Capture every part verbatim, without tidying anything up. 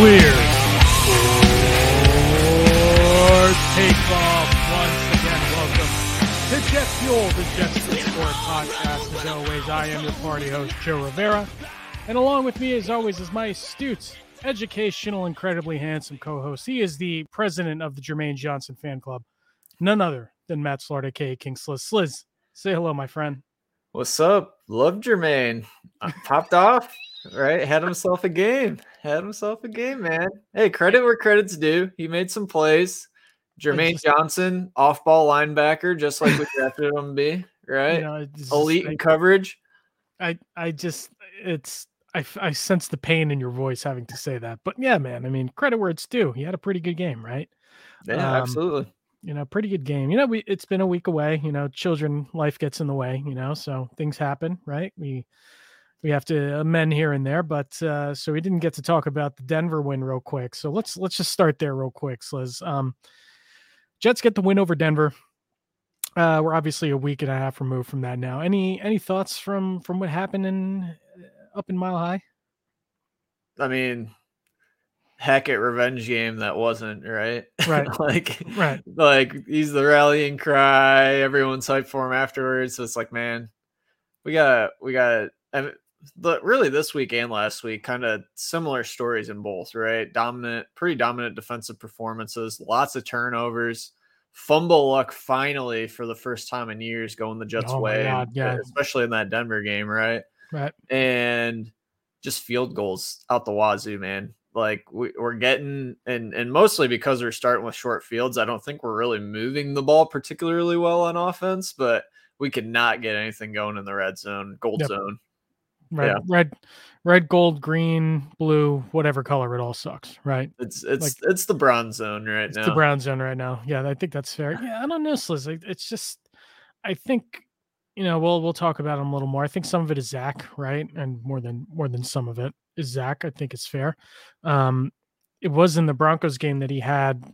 clear for takeoff once again. Welcome to Jeff Ulbrich, the Jets Free Sports Podcast. As always, I am your party host, Joe Rivera. And along with me, as always, is my astute, educational, incredibly handsome co-host. He is the president of the Jermaine Johnson fan club. None other than Matt Szilard, a k a. King Sliz. Sliz, say hello, my friend. What's up? Love Jermaine. I popped off. Right, had himself a game. Had himself a game, man. Hey, credit where credit's due. He made some plays. Jermaine Johnson, off-ball linebacker, just like we drafted him to be. Right, you know, just, elite I, in coverage. I, I just, it's, I, I sense the pain in your voice having to say that. But yeah, man. I mean, credit where it's due. He had a pretty good game, right? Yeah, um, absolutely. You know, pretty good game. You know, we it's been a week away. You know, children, life gets in the way. You know, so things happen, right? We. We have to amend here and there, but uh, so we didn't get to talk about the Denver win real quick. So let's let's just start there real quick, Sliz. Um, Jets get the win over Denver. Uh, we're obviously a week and a half removed from that now. Any any thoughts from from what happened in uh, up in Mile High? I mean, Hackett revenge game that wasn't right. Right. like right. Like he's the rallying cry. Everyone's hyped for him afterwards. So it's like, man, we got we got. I mean, but really this week and last week, kind of similar stories in both, right? Dominant, pretty dominant defensive performances, lots of turnovers, fumble luck finally for the first time in years going the Jets' oh way, God, yeah. especially in that Denver game, right? Right. And just field goals out the wazoo, man. Like we, we're getting, and and mostly because we're starting with short fields, I don't think we're really moving the ball particularly well on offense, but we could not get anything going in the red zone, gold yep. zone. Red, yeah. red, red, gold, green, blue, whatever color, it all sucks, right? It's it's like, it's the brown zone right it's now. It's the brown zone right now. Yeah, I think that's fair. Yeah, I don't know, Sliz. It's just, I think, you know, we'll we'll talk about him a little more. I think some of it is Zach, right? And more than more than some of it is Zach. I think it's fair. Um, it was in the Broncos game that he had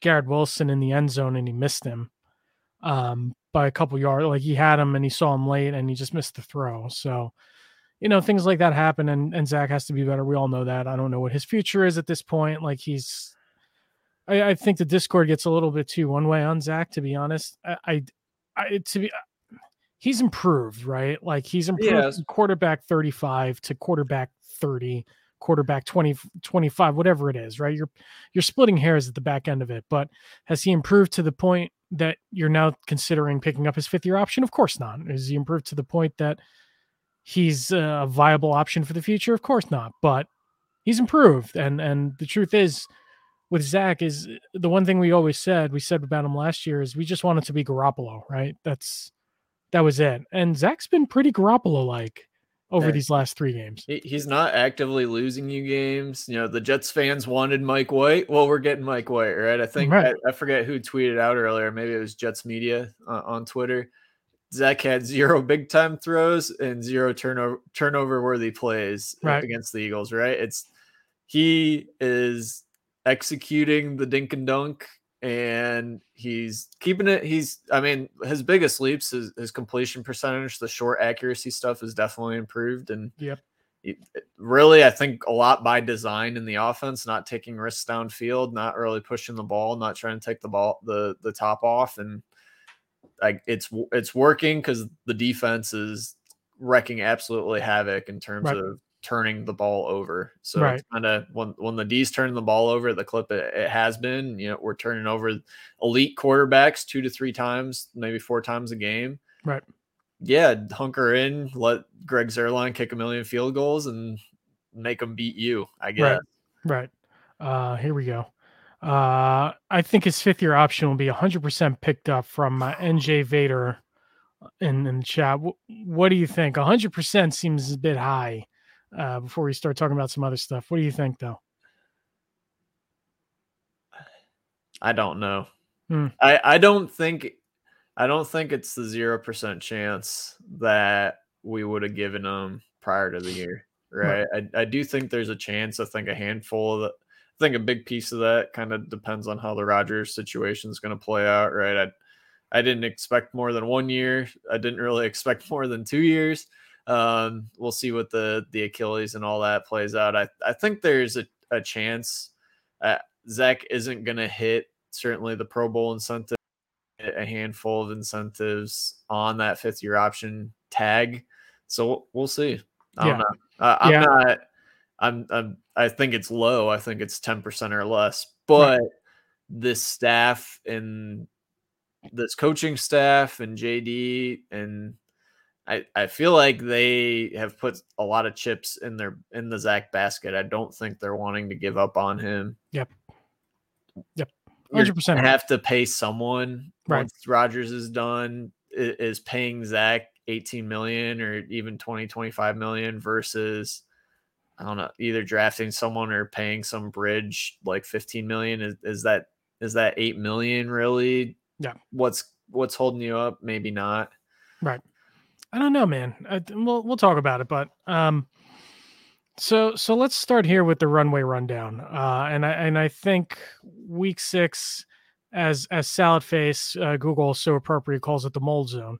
Garrett Wilson in the end zone and he missed him. Um, by a couple yards, like he had him and he saw him late and he just missed the throw. So. You know, things like that happen, and, and Zach has to be better. We all know that. I don't know what his future is at this point. Like he's, I, I think the Discord gets a little bit too one way on Zach. To be honest, I, I, I to be, he's improved, right? Like he's improved yes. from quarterback thirty-five to quarterback thirty, quarterback twenty, twenty-five, whatever it is, right? You're you're splitting hairs at the back end of it, but has he improved to the point that you're now considering picking up his fifth year option? Of course not. Is he improved to the point that he's a viable option for the future? Of course not, but he's improved. And and the truth is with Zach is the one thing we always said, we said about him last year is we just wanted to be Garoppolo, right? That's, that was it. And Zach's been pretty Garoppolo-like over yeah. these last three games. He, he's not actively losing you games. You know, the Jets fans wanted Mike White. Well, we're getting Mike White, right? I think, right. I, I forget who tweeted out earlier. Maybe it was Jets Media uh, on Twitter. Zach had zero big-time throws and zero turnover turnover-worthy plays right. against the Eagles, right? It's he is executing the dink and dunk, and he's keeping it. He's, I mean, his biggest leaps is his completion percentage. The short accuracy stuff is definitely improved, and yep. it, really, I think a lot by design in the offense, not taking risks downfield, not really pushing the ball, not trying to take the ball the the top off, and. Like it's it's working because the defense is wrecking absolutely havoc in terms right. of turning the ball over. So right. it's kind of when when the D's turning the ball over, the clip it, it has been. You know, we're turning over elite quarterbacks two to three times, maybe four times a game. Right. Yeah, hunker in, let Greg Zuerlein kick a million field goals and make them beat you. I guess. Right. right. Uh, here we go. Uh, I think his fifth year option will be one hundred percent picked up from uh, N J Vader in, in the chat. W- what do you think? one hundred percent seems a bit high uh, before we start talking about some other stuff. What do you think, though? I don't know. Hmm. I, I don't think I don't think it's the zero percent chance that we would have given him prior to the year, right? right. I, I do think there's a chance. I think a handful of the, I think a big piece of that kind of depends on how the Rodgers situation is going to play out, right? I I didn't expect more than one year. I didn't really expect more than two years. Um, we'll see what the the Achilles and all that plays out. I, I think there's a, a chance uh, Zach isn't going to hit certainly the Pro Bowl incentive, a handful of incentives on that fifth year option tag. So we'll see. I don't yeah. know. Uh, I'm yeah. not, I'm, I'm, I think it's low. I think it's ten percent or less, but right. this staff and this coaching staff and J D, and I, I feel like they have put a lot of chips in their, in the Zach basket. I don't think they're wanting to give up on him. Yep. Yep. one hundred percent. You have to pay someone right. once Rodgers is done, is paying Zach eighteen million or even twenty, twenty-five million versus, I don't know, either drafting someone or paying some bridge like fifteen million. Is, is that, is that eight million really? Yeah. What's, what's holding you up? Maybe not. Right. I don't know, man. I, we'll, we'll talk about it, but, um, So so let's start here with the runway rundown. Uh, and, I, and I think week six, as as Salad Face, uh, Google so appropriately calls it the mold zone.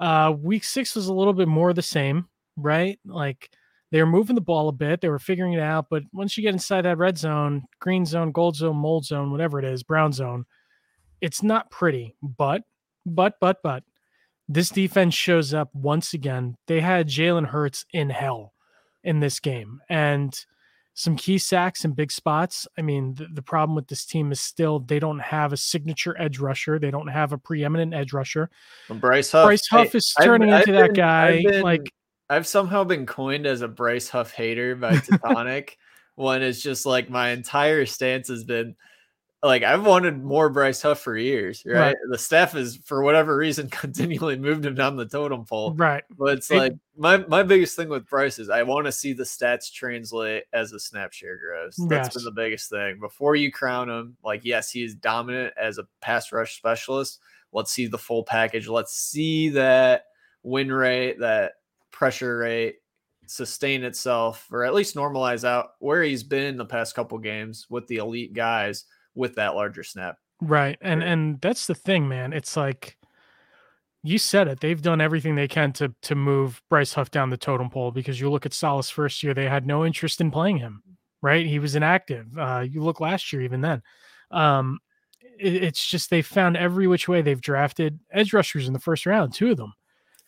Uh, week six was a little bit more of the same, right? Like they were moving the ball a bit. They were figuring it out. But once you get inside that red zone, green zone, gold zone, mold zone, whatever it is, brown zone, it's not pretty. But, but, but, but, this defense shows up once again. They had Jalen Hurts in hell in this game, and some key sacks and big spots. I mean, the, the problem with this team is still they don't have a signature edge rusher. They don't have a preeminent edge rusher. And Bryce Huff. Bryce Huff I, is turning I've, into I've that been, guy. I've been, like I've somehow been coined as a Bryce Huff hater by Titanic. One is just like my entire stance has been like I've wanted more Bryce Huff for years, right? right? The staff is for whatever reason continually moved him down the totem pole, right? But it's it, like. My my biggest thing with Bryce is I want to see the stats translate as the snap share grows. That's yes. been the biggest thing. Before you crown him, like, yes, he is dominant as a pass rush specialist. Let's see the full package. Let's see that win rate, that pressure rate sustain itself, or at least normalize out where he's been the past couple games with the elite guys with that larger snap. Right. And and that's the thing, man. It's like, you said it. They've done everything they can to to move Bryce Huff down the totem pole, because you look at Saleh's first year, they had no interest in playing him, right? He was inactive. Uh, you look last year, even then. Um, it, it's just they found every which way. They've drafted edge rushers in the first round, two of them.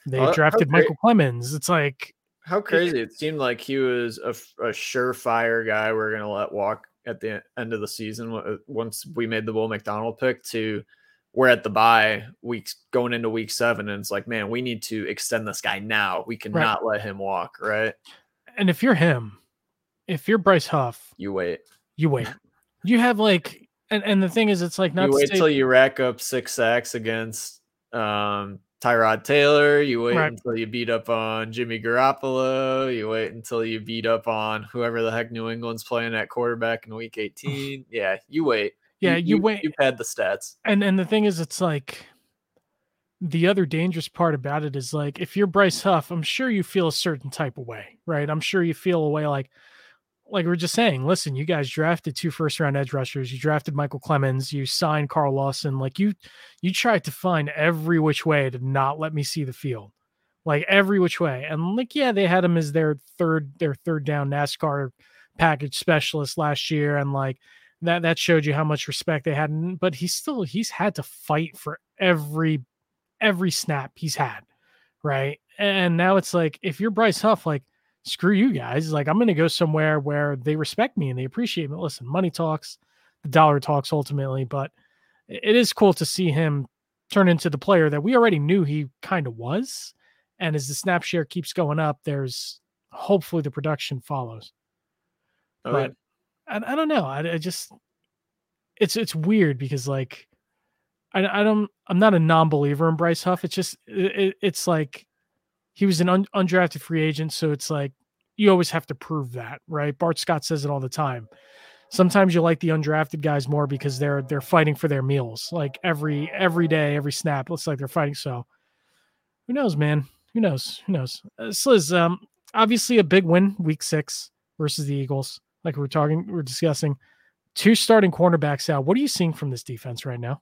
They uh, drafted Michael Clemons. It's like... How crazy. It, it seemed like he was a, a surefire guy we're going to let walk at the end of the season once we made the Will McDonald pick to... We're at the bye weeks going into week seven. And it's like, man, we need to extend this guy now. We cannot right. let him walk. Right. And if you're him, if you're Bryce Huff, you wait, you wait, you have like, and, and the thing is, it's like, not you wait stay- till you rack up six sacks against um, Tyrod Taylor. You wait right. until you beat up on Jimmy Garoppolo. You wait until you beat up on whoever the heck New England's playing at quarterback in week eighteen. Yeah. You wait. Yeah, you, you wait. You've had the stats. And and the thing is, it's like the other dangerous part about it is like, if you're Bryce Huff, I'm sure you feel a certain type of way, right? I'm sure you feel a way like, like we're just saying, listen, you guys drafted two first round edge rushers. You drafted Michael Clemons. You signed Carl Lawson. Like you, you tried to find every which way to not let me see the field, like every which way. And like, yeah, they had him as their third, their third down NASCAR package specialist last year. And like, That that showed you how much respect they had, but he's still he's had to fight for every every snap he's had, right? And now it's like, if you're Bryce Huff, like, screw you guys, like I'm going to go somewhere where they respect me and they appreciate me. Listen, money talks, the dollar talks ultimately, but it is cool to see him turn into the player that we already knew he kind of was. And as the snap share keeps going up, there's hopefully the production follows. All but. Right. I, I don't know. I, I just, it's, it's weird because like, I, I don't, I'm not a non-believer in Bryce Huff. It's just, it, it's like he was an un, undrafted free agent. So it's like, you always have to prove that, right? Bart Scott says it all the time. Sometimes you like the undrafted guys more because they're, they're fighting for their meals. Like every, every day, every snap, looks like they're fighting. So who knows, man, who knows, who knows? Uh, Sliz, um, obviously a big win week six versus the Eagles. Like we're talking, we're discussing two starting cornerbacks out. What are you seeing from this defense right now?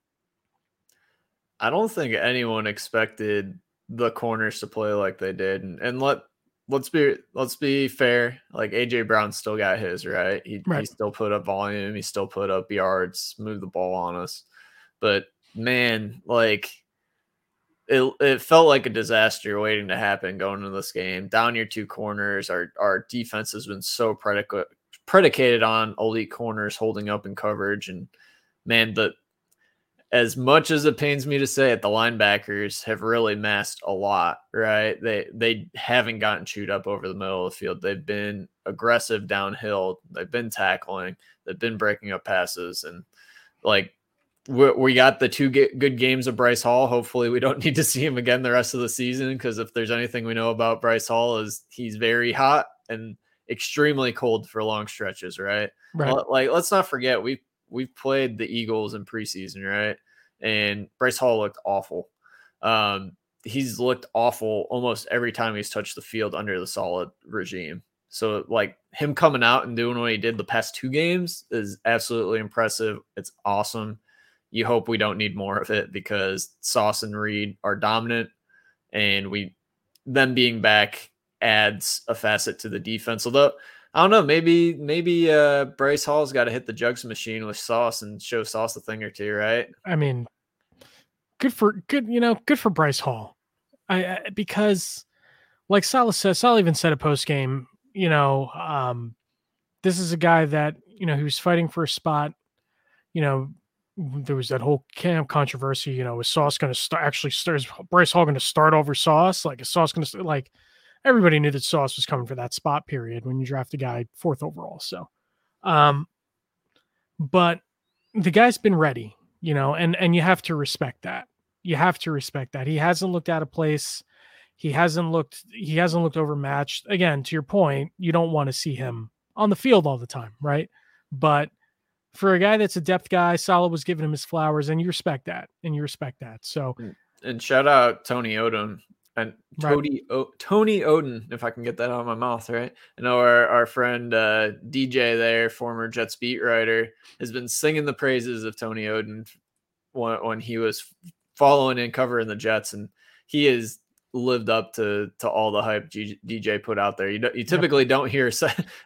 I don't think anyone expected the corners to play like they did. And, and let let's be let's be fair. Like A J Brown still got his right. He, right. he still put up volume. He still put up yards. Moved the ball on us. But man, like it it felt like a disaster waiting to happen going into this game. Down your two corners. Our our defense has been so predic- predicated on elite corners holding up in coverage. And man, the as much as it pains me to say it, the linebackers have really masked a lot, right? They they haven't gotten chewed up over the middle of the field. They've been aggressive downhill. They've been tackling. They've been breaking up passes. And, like, we, we got the two ge- good games of Bryce Hall. Hopefully we don't need to see him again the rest of the season, because if there's anything we know about Bryce Hall is he's very hot and extremely cold for long stretches, right? Right. Like, let's not forget, we We've played the Eagles in preseason, right? And Bryce Hall looked awful. Um, he's looked awful almost every time he's touched the field under the solid regime. So, like, him coming out and doing what he did the past two games is absolutely impressive. It's awesome. You hope we don't need more of it, because Sauce and Reed are dominant, and we them being back adds a facet to the defense. Although, I don't know. Maybe maybe uh, Bryce Hall's got to hit the jugs machine with Sauce and show Sauce a thing or two, right? I mean, good for good, you know, good for Bryce Hall, I, I because like Saleh says, Saleh even said a post game, you know, um, this is a guy that you know who's fighting for a spot. You know, there was that whole camp controversy. You know, is Sauce going to start actually? Is Bryce Hall going to start over Sauce? Like, is Sauce going to like? Everybody knew that Sauce was coming for that spot period when you draft a guy fourth overall. So, um, but the guy's been ready, you know, and, and you have to respect that. You have to respect that. He hasn't looked out of place. He hasn't looked, he hasn't looked overmatched. Again, to your point, you don't want to see him on the field all the time. Right. But for a guy that's a depth guy, Saleh was giving him his flowers, and you respect that and you respect that. So, and shout out Tony Oden. And Tony, right. o- Tony Oden, if I can get that out of my mouth, right? I know our, our friend uh, D J there, former Jets beat writer, has been singing the praises of Tony Oden when, when he was following and covering the Jets, and he has lived up to to all the hype G- D J put out there. You do, you typically yep. don't hear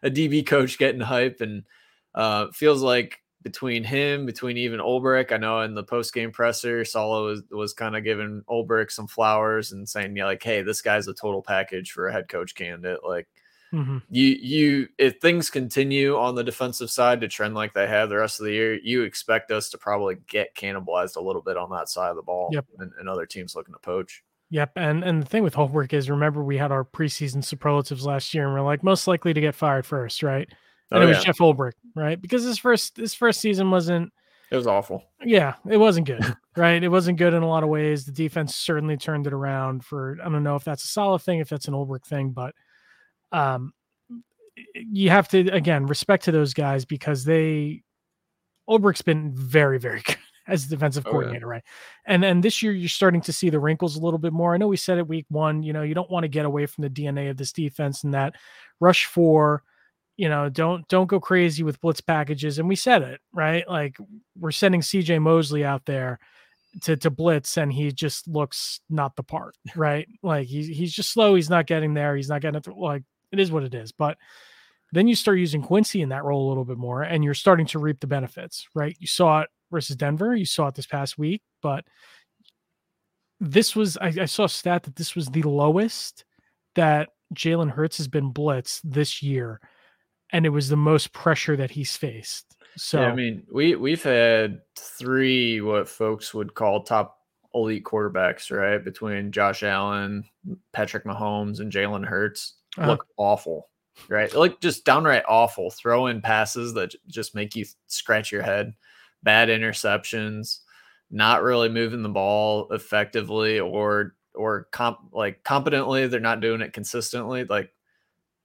a D B coach getting hype, and uh, feels like between him, between even Ulbrich, I know in the post-game presser, Saleh was, was kind of giving Ulbrich some flowers and saying, yeah, like, hey, this guy's a total package for a head coach candidate. Like, mm-hmm. you, you, if things continue on the defensive side to trend like they have the rest of the year, you expect us to probably get cannibalized a little bit on that side of the ball yep. and, and other teams looking to poach. Yep. And, and the thing with Ulbrich is, remember, we had our preseason superlatives last year, and we're like, most likely to get fired first, right? And oh, it was yeah. Jeff Ulbrich, right? Because his first his first season wasn't... It was awful. Yeah, it wasn't good, right? It wasn't good in a lot of ways. The defense certainly turned it around for... I don't know if that's a Saleh thing, if that's an Ulbrich thing, but um, you have to, again, respect to those guys, because they... Ulbrich's been very, very good as a defensive oh, coordinator, yeah. right? And and this year, you're starting to see the wrinkles a little bit more. I know we said it week one, you know, you don't want to get away from the D N A of this defense and that rush for... You know, don't don't go crazy with blitz packages. And we said it, right? Like, we're sending C J Mosley out there to to blitz, and he just looks not the part, right? Like, he's he's just slow. He's not getting there. He's not getting it. Like, it is what it is. But then you start using Quincy in that role a little bit more, and you're starting to reap the benefits, right? You saw it versus Denver. You saw it this past week. But this was, I, I saw a stat that this was the lowest that Jalen Hurts has been blitzed this year. And it was the most pressure that he's faced. So yeah, I mean, we we've had three what folks would call top elite quarterbacks, right? Between Josh Allen, Patrick Mahomes, and Jalen Hurts, uh-huh. look awful, right? Like, just downright awful. Throw in passes that j- just make you scratch your head. Bad interceptions, not really moving the ball effectively or or comp- like competently. They're not doing it consistently, like.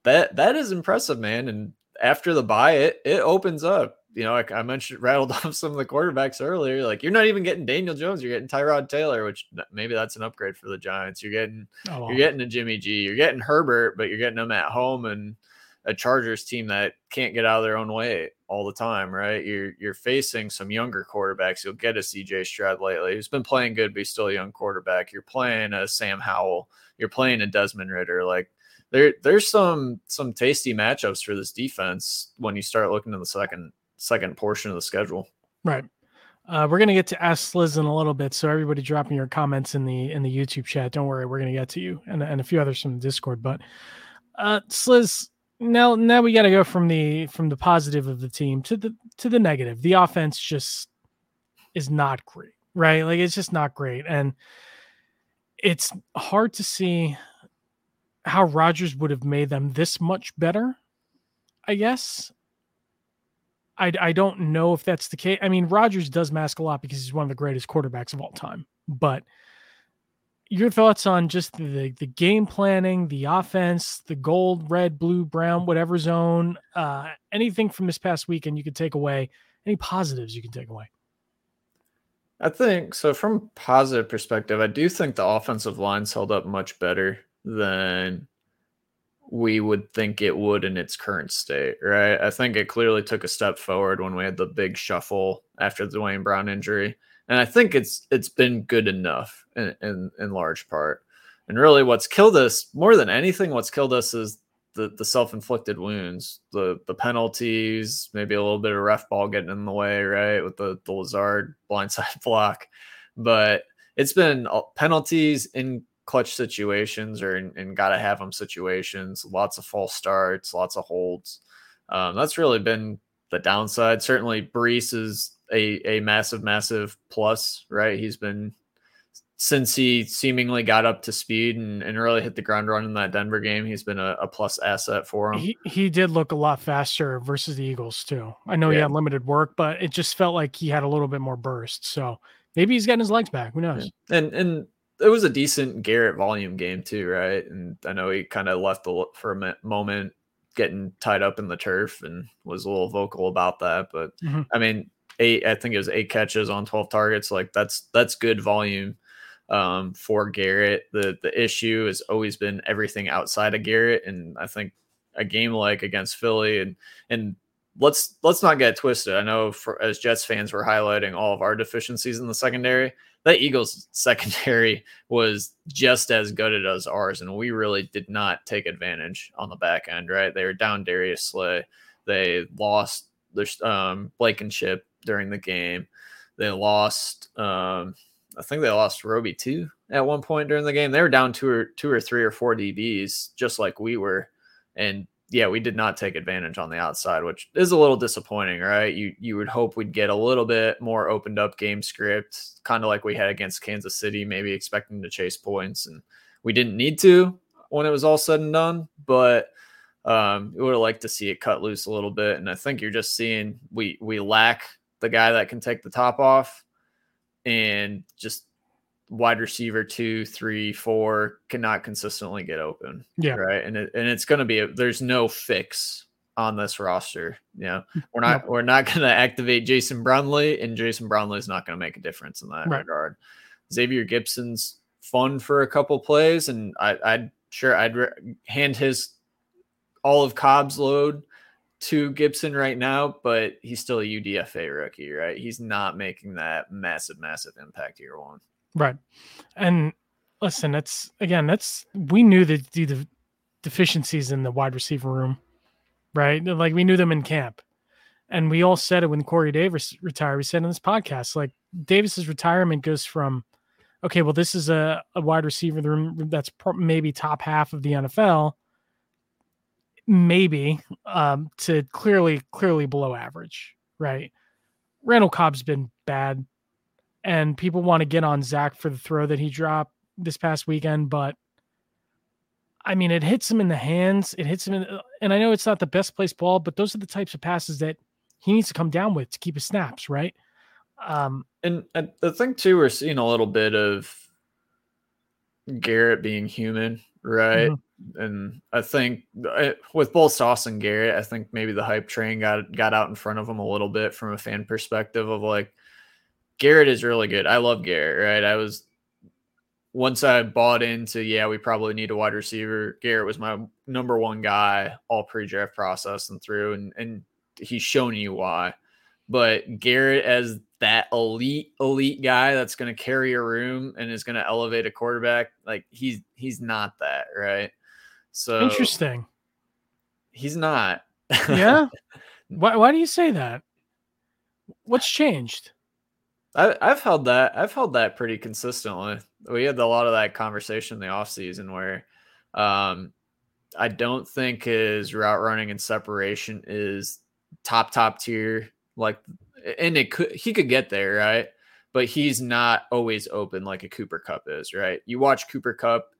That that is impressive, man. And after the bye, it it opens up. You know, I, I mentioned rattled off some of the quarterbacks earlier. Like, you're not even getting Daniel Jones, you're getting Tyrod Taylor, which maybe that's an upgrade for the Giants. You're getting oh. you're getting a Jimmy G, you're getting Herbert, but you're getting them at home and a Chargers team that can't get out of their own way all the time, right? You're you're facing some younger quarterbacks. You'll get a C J Stroud lately, who's been playing good, but he's still a young quarterback. You're playing a Sam Howell, you're playing a Desmond Ridder, like. there there's some some tasty matchups for this defense when you start looking at the second second portion of the schedule. Right. Uh, we're going to get to Ask Sliz in a little bit, so everybody dropping your comments in the in the YouTube chat. Don't worry, we're going to get to you and, and a few others from the Discord. But uh, Sliz, now now we got to go from the from the positive of the team to the to the negative. The offense just is not great, right? Like it's just not great, and it's hard to see how Rodgers would have made them this much better, I guess. I, I don't know if that's the case. I mean, Rodgers does mask a lot because he's one of the greatest quarterbacks of all time. But your thoughts on just the, the game planning, the offense, the gold, red, blue, brown, whatever zone, uh, anything from this past weekend you could take away, any positives you can take away? I think so. From a positive perspective, I do think the offensive line's held up much better than we would think it would in its current state, right? I think it clearly took a step forward when we had the big shuffle after the Duane Brown injury. And I think it's it's been good enough in, in, in large part. And really what's killed us, more than anything, what's killed us is the, the self-inflicted wounds, the the penalties, maybe a little bit of ref ball getting in the way, right, with the, the Lazard blindside block. But it's been penalties in clutch situations or in, in gotta have them situations, lots of false starts, lots of holds. Um, that's really been the downside. Certainly Brees is a, a massive, massive plus, right? He's been, since he seemingly got up to speed and, and really hit the ground running in that Denver game, he's been a, a plus asset for him. He, he did look a lot faster versus the Eagles too. I know yeah. He had limited work, but it just felt like he had a little bit more burst. So maybe he's getting his legs back. Who knows? Yeah. And, and, it was a decent Garrett volume game too, right? And I know he kind of left the, for a moment getting tied up in the turf and was a little vocal about that. But mm-hmm. I mean, eight, I think it was eight catches on twelve targets. Like that's, that's good volume um, for Garrett. The, the issue has always been everything outside of Garrett. And I think a game like against Philly and, and let's, let's not get twisted. I know for, as Jets fans, we're highlighting all of our deficiencies in the secondary. That Eagles secondary was just as gutted as ours, and we really did not take advantage on the back end, right? They were down Darius Slay. They lost their, um, Blankenship during the game. They lost um, – I think they lost Roby, too, at one point during the game. They were down two or, two or three or four D Bs, just like we were, and – yeah, we did not take advantage on the outside, which is a little disappointing, right? You you would hope we'd get a little bit more opened up game script, kind of like we had against Kansas City, maybe expecting to chase points. And we didn't need to when it was all said and done, but um, we would have liked to see it cut loose a little bit. And I think you're just seeing we we lack the guy that can take the top off, and just wide receiver two, three, four cannot consistently get open. Yeah. Right. And it, and it's going to be, a, there's no fix on this roster. Yeah. You know? We're not, no. we're not going to activate Jason Brownlee, and Jason Brownlee is not going to make a difference in that right. regard. Xavier Gibson's fun for a couple plays. And I I'd sure I'd re- hand his all of Cobb's load to Gibson right now, but he's still a U D F A rookie, right? He's not making that massive, massive impact year one. Right. And listen, that's again, that's, we knew the, the, the deficiencies in the wide receiver room, right? Like we knew them in camp, and we all said it when Corey Davis retired. We said on this podcast, like Davis's retirement goes from, okay, well, this is a, a wide receiver room that's pro- maybe top half of the N F L, maybe um, to clearly, clearly below average, right? Randall Cobb's been bad. And people want to get on Zach for the throw that he dropped this past weekend. But, I mean, it hits him in the hands. It hits him in – and I know it's not the best place ball, but those are the types of passes that he needs to come down with to keep his snaps, right? Um, and, and I think, too, we're seeing a little bit of Garrett being human, right? Mm-hmm. And I think with both Sauce and Garrett, I think maybe the hype train got got out in front of him a little bit from a fan perspective of, like, Garrett is really good. I love Garrett, right? I was once I bought into, yeah, we probably need a wide receiver. Garrett was my number one guy all pre-draft process and through, and, and he's shown you why. But Garrett as that elite, elite guy that's going to carry a room and is going to elevate a quarterback, like he's he's not that, right? So interesting. He's not. Yeah. Why? Why do you say that? What's changed? I, I've held that. I've held that pretty consistently. We had a lot of that conversation in the offseason where um, I don't think his route running and separation is top top tier. Like, and it could he could get there, right? But he's not always open like a Cooper Kupp is, right? You watch Cooper Kupp,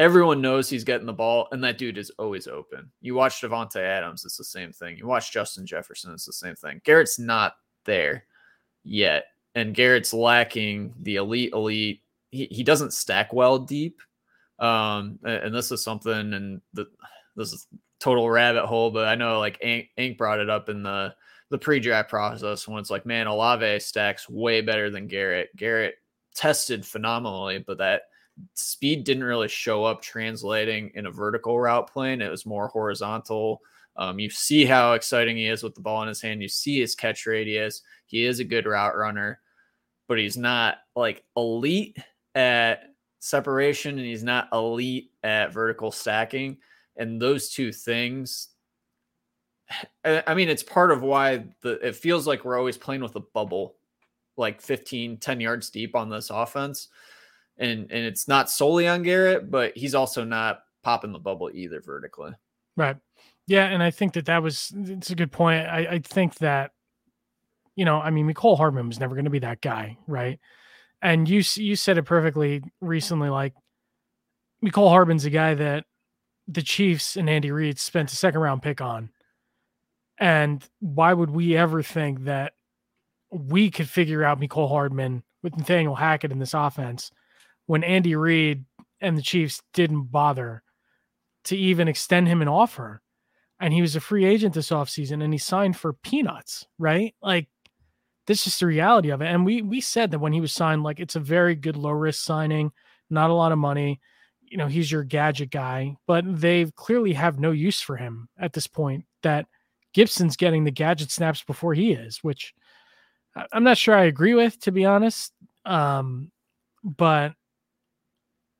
everyone knows he's getting the ball, and that dude is always open. You watch Davante Adams, it's the same thing. You watch Justin Jefferson, it's the same thing. Garrett's not there yet, and Garrett's lacking the elite, elite. He, he doesn't stack well deep, um, and this is something, and the, this is total rabbit hole, but I know like Ink, Ink brought it up in the, the pre-draft process when it's like, man, Olave stacks way better than Garrett. Garrett tested phenomenally, but that speed didn't really show up translating in a vertical route plane. It was more horizontal. Um, you see how exciting he is with the ball in his hand. You see his catch radius. He is a good route runner, but he's not like elite at separation and he's not elite at vertical stacking. And those two things, I mean, it's part of why the it feels like we're always playing with a bubble, like fifteen, ten yards deep on this offense. And and it's not solely on Garrett, but he's also not popping the bubble either vertically. Right. Yeah, and I think that that was it's a good point. I, I think that, you know, I mean, Mecole Hardman was never going to be that guy, right? And you you said it perfectly recently, like Mecole Hardman's a guy that the Chiefs and Andy Reid spent a second-round pick on. And why would we ever think that we could figure out Mecole Hardman with Nathaniel Hackett in this offense when Andy Reid and the Chiefs didn't bother to even extend him an offer? And he was a free agent this offseason and he signed for peanuts, right? Like, this is the reality of it. And we we said that when he was signed, like, it's a very good low-risk signing, not a lot of money. You know, he's your gadget guy, but they clearly have no use for him at this point. That Gibson's getting the gadget snaps before he is, which I'm not sure I agree with, to be honest. Um, but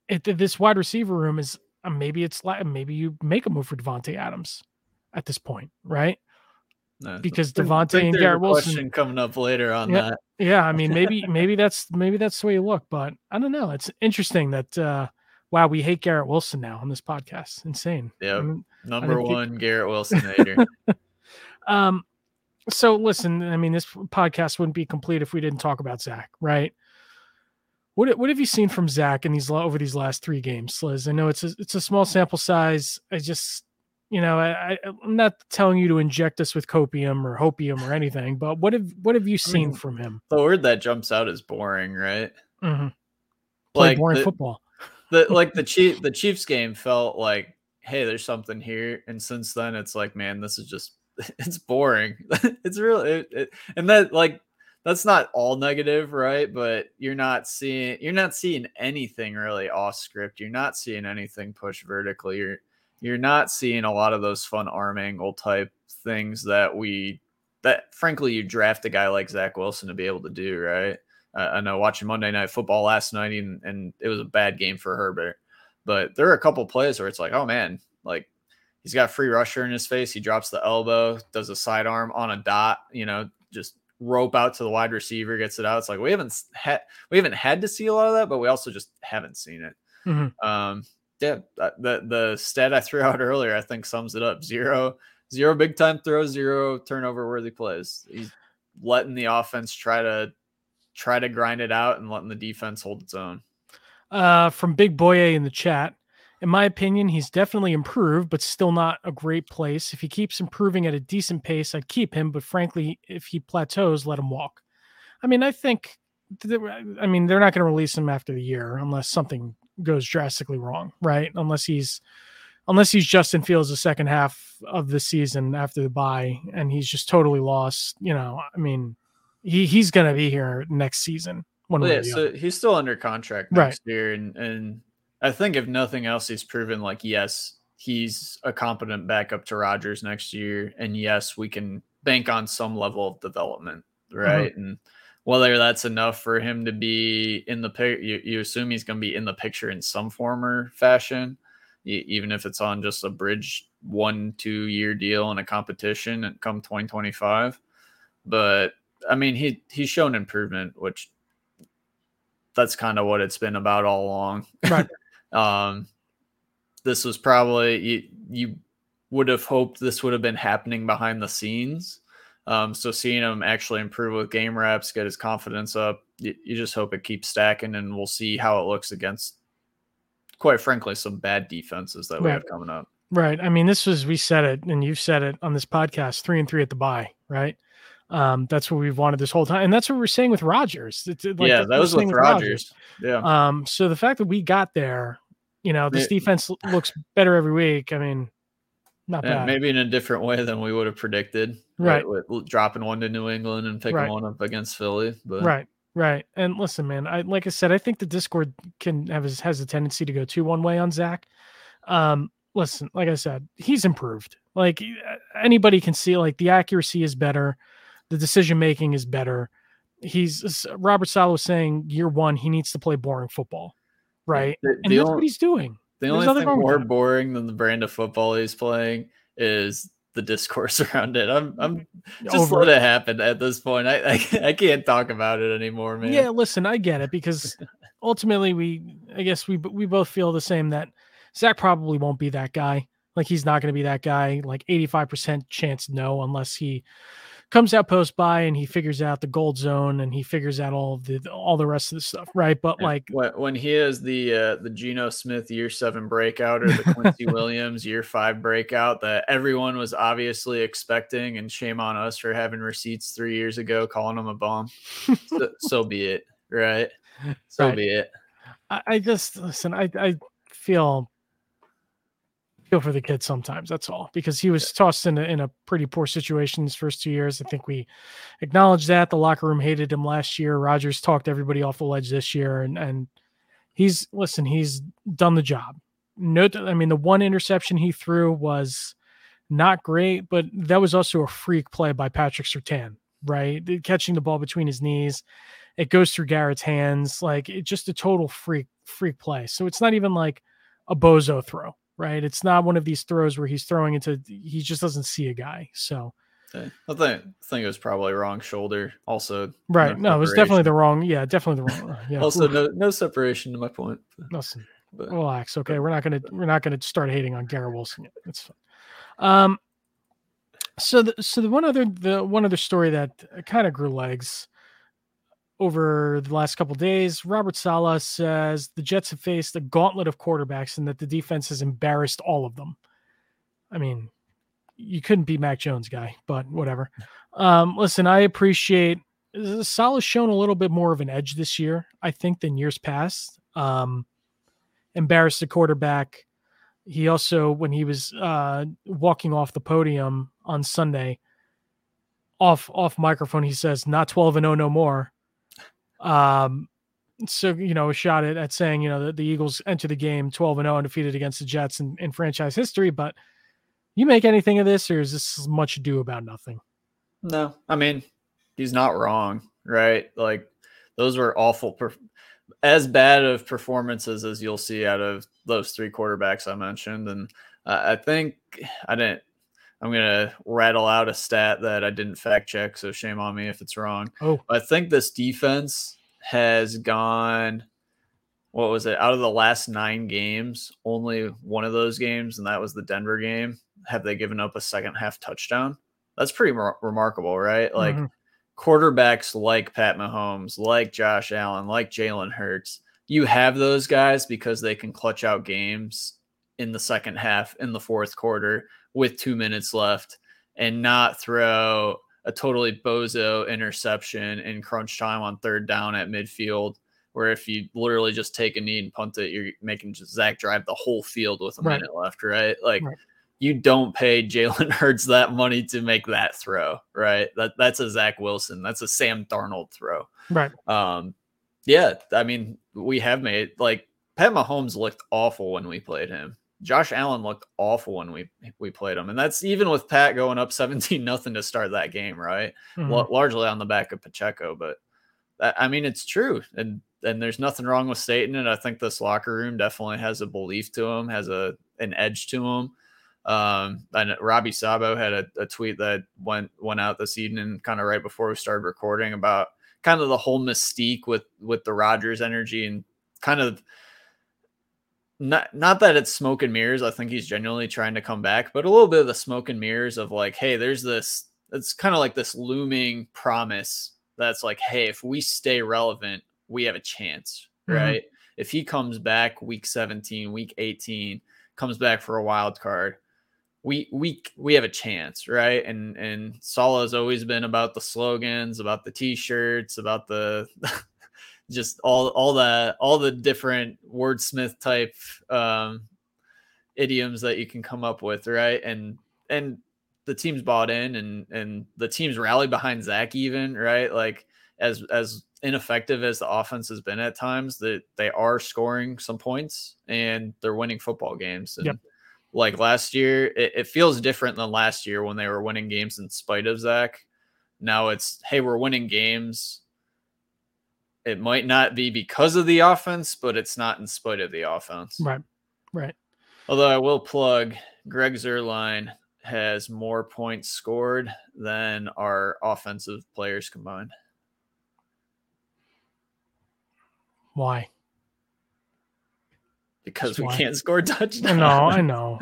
it, this wide receiver room is uh, maybe it's like, maybe you make a move for Davante Adams at this point, right? No, because Davante and Garrett Wilson coming up later on yeah, that. Yeah. I mean, maybe, maybe that's, maybe that's the way you look, but I don't know. It's interesting that, uh, wow, we hate Garrett Wilson now on this podcast. Insane. Yeah. I mean, number one, people... Garrett Wilson hater. Um, so listen, I mean, this podcast wouldn't be complete if we didn't talk about Zach, right? What what have you seen from Zach in these over these last three games, Liz? I know it's a, it's a small sample size. I just, you know, I, I'm not telling you to inject us with copium or hopium or anything, but what have what have you seen I mean, from him? The word that jumps out is boring, right? Mm-hmm. Play like boring the, football. The like the Chief the Chiefs game felt like, hey, there's something here, and since then it's like, man, this is just. It's boring. It's really, it, it, and that like that's not all negative, right? But you're not seeing you're not seeing anything really off script. You're not seeing anything pushed vertically. You're you're not seeing a lot of those fun arm angle type things that we that frankly you draft a guy like Zach Wilson to be able to do, right? Uh, I know watching Monday Night Football last night, and, and it was a bad game for Herbert, but there are a couple plays where it's like, oh man, like. He's got free rusher in his face. He drops the elbow, does a sidearm on a dot, you know, just rope out to the wide receiver, gets it out. It's like, we haven't had, we haven't had to see a lot of that, but we also just haven't seen it. Mm-hmm. Um, yeah, the, the stat I threw out earlier, I think sums it up. Zero, zero big time throws, zero turnover worthy plays. He's letting the offense try to try to grind it out and letting the defense hold its own. Uh, from Big Boye in the chat. In my opinion, he's definitely improved, but still not a great place. If he keeps improving at a decent pace, I'd keep him. But frankly, if he plateaus, let him walk. I mean, I think, I mean, they're not going to release him after the year unless something goes drastically wrong, right? Unless he's, unless he's Justin Fields the second half of the season after the bye and he's just totally lost. You know, I mean, he he's going to be here next season. One well, yeah, so other. He's still under contract next right. year, and and. I think if nothing else, he's proven like, yes, he's a competent backup to Rodgers next year. And yes, we can bank on some level of development. Right. Mm-hmm. And whether that's enough for him to be in the pic, you, you assume he's going to be in the picture in some form or fashion. even if it's on just a bridge one, two year deal in a competition and come twenty twenty-five. But I mean, he, he's shown improvement, which that's kind of what it's been about all along. Right. um, this was probably, you, you would have hoped this would have been happening behind the scenes. Um, so seeing him actually improve with game reps, get his confidence up, you, you just hope it keeps stacking, and we'll see how it looks against, quite frankly, some bad defenses that we right. have coming up. Right. I mean, this was, we said it and you've said it on this podcast, three and three at the bye, right? Um, that's what we've wanted this whole time. And that's what we're saying with Rodgers. It's, like, yeah, that was with Rodgers. Rodgers. Yeah. Um, so the fact that we got there, you know, this it, defense looks better every week. I mean, not bad. Maybe in a different way than we would have predicted. Right. right with dropping one to New England and picking right. one up against Philly. But right. Right. And listen, man, I, like I said, I think the Discord can have his, has a tendency to go two one way on Zach. Um, listen, like I said, he's improved. Like anybody can see, like the accuracy is better. The decision-making is better. He's Robert Saleh was saying year one, he needs to play boring football. Right. The, and the that's only, what he's doing. The There's only thing more boring than the brand of football he's playing is the discourse around it. I'm, I'm just Over let it. it happen at this point. I, I, I can't talk about it anymore, man. Yeah, listen, I get it because ultimately we, I guess we, we both feel the same that Zach probably won't be that guy. Like he's not going to be that guy. Like eighty-five percent chance, no, unless he comes out post by and he figures out the gold zone and he figures out all the, all the rest of the stuff. Right. But like when he is the, uh, the Geno Smith year seven breakout or the Quincy Williams year five breakout that everyone was obviously expecting, and shame on us for having receipts three years ago, calling him a bum. so, so be it. Right. So right. be it. I, I just, listen, I, I feel for the kid sometimes, that's all, because he was tossed in a, in a pretty poor situation his first two years. I think we acknowledged that the locker room hated him last year. Rodgers talked everybody off the ledge this year, and and he's listen, he's done the job. No, I mean the one interception he threw was not great, but that was also a freak play by Patrick Surtain, right? Catching the ball between his knees, it goes through Garrett's hands, like it just a total freak freak play. So it's not even like a bozo throw. Right. It's not one of these throws where he's throwing into, he just doesn't see a guy. So okay. I think, I think it was probably wrong shoulder also. Right. No, no it was definitely the wrong. Yeah, definitely the wrong. Yeah. also, no, no separation to my point. Listen, but, relax. Okay. But, we're not going to, we're not going to start hating on Garrett Wilson yet. That's fine. Um, so the, so the one other, the one other story that kind of grew legs over the last couple of days, Robert Saleh says the Jets have faced a gauntlet of quarterbacks and that the defense has embarrassed all of them. I mean, you couldn't be Mac Jones guy, but whatever. Um, listen, I appreciate Saleh's shown a little bit more of an edge this year, I think, than years past. Um, embarrassed the quarterback. He also, when he was uh, walking off the podium on Sunday, off off microphone, he says, not twelve and oh no more. Um, so, you know, a shot at, at saying, you know, that the Eagles enter the game twelve and oh undefeated against the Jets in, in franchise history, but you make anything of this, or is this much ado about nothing? No, I mean, he's not wrong, right? Like those were awful, perf- as bad of performances as you'll see out of those three quarterbacks I mentioned. And uh, I think I didn't, I'm going to rattle out a stat that I didn't fact check, so shame on me if it's wrong. Oh, I think this defense has gone, what was it, out of the last nine games, only one of those games, and that was the Denver game, have they given up a second half touchdown? That's pretty mar- remarkable, right? Like mm-hmm. quarterbacks like Pat Mahomes, like Josh Allen, like Jalen Hurts, you have those guys because they can clutch out games in the second half, in the fourth quarter, with two minutes left and not throw a totally bozo interception in crunch time on third down at midfield, where if you literally just take a knee and punt it, you're making Zach drive the whole field with a right. minute left, right? Like right. you don't pay Jalen Hurts that money to make that throw, right? That That's a Zach Wilson. That's a Sam Darnold throw. Right. Um, yeah, I mean, we have made, like, Pat Mahomes looked awful when we played him. Josh Allen looked awful when we, we played him. And that's even with Pat going up seventeen nothing to start that game, right? Mm-hmm. L- largely on the back of Pacheco. But, I mean, it's true. And and there's nothing wrong with stating it. I think this locker room definitely has a belief to him, has a an edge to him. Um, and Robbie Sabo had a, a tweet that went, went out this evening, kind of right before we started recording, about kind of the whole mystique with, with the Rodgers energy, and kind of not, not that it's smoke and mirrors. I think he's genuinely trying to come back, but a little bit of the smoke and mirrors of like, hey, there's this, it's kind of like this looming promise that's like, hey, if we stay relevant, we have a chance, right? Mm-hmm. If he comes back week seventeen, week eighteen, comes back for a wild card, we we we have a chance, right? And and Saleh has always been about the slogans, about the T-shirts, about the just all all the all the different wordsmith type um, idioms that you can come up with, right? And and the team's bought in, and and the team's rallied behind Zach, even, right? Like as as ineffective as the offense has been at times, that they are scoring some points and they're winning football games. And, yep. Like last year, it, it feels different than last year when they were winning games in spite of Zach. Now it's, hey, we're winning games. It might not be because of the offense, but it's not in spite of the offense. Right, right. Although I will plug, Greg Zuerlein has more points scored than our offensive players combined. Why? Because we can't score touchdowns. No, I know.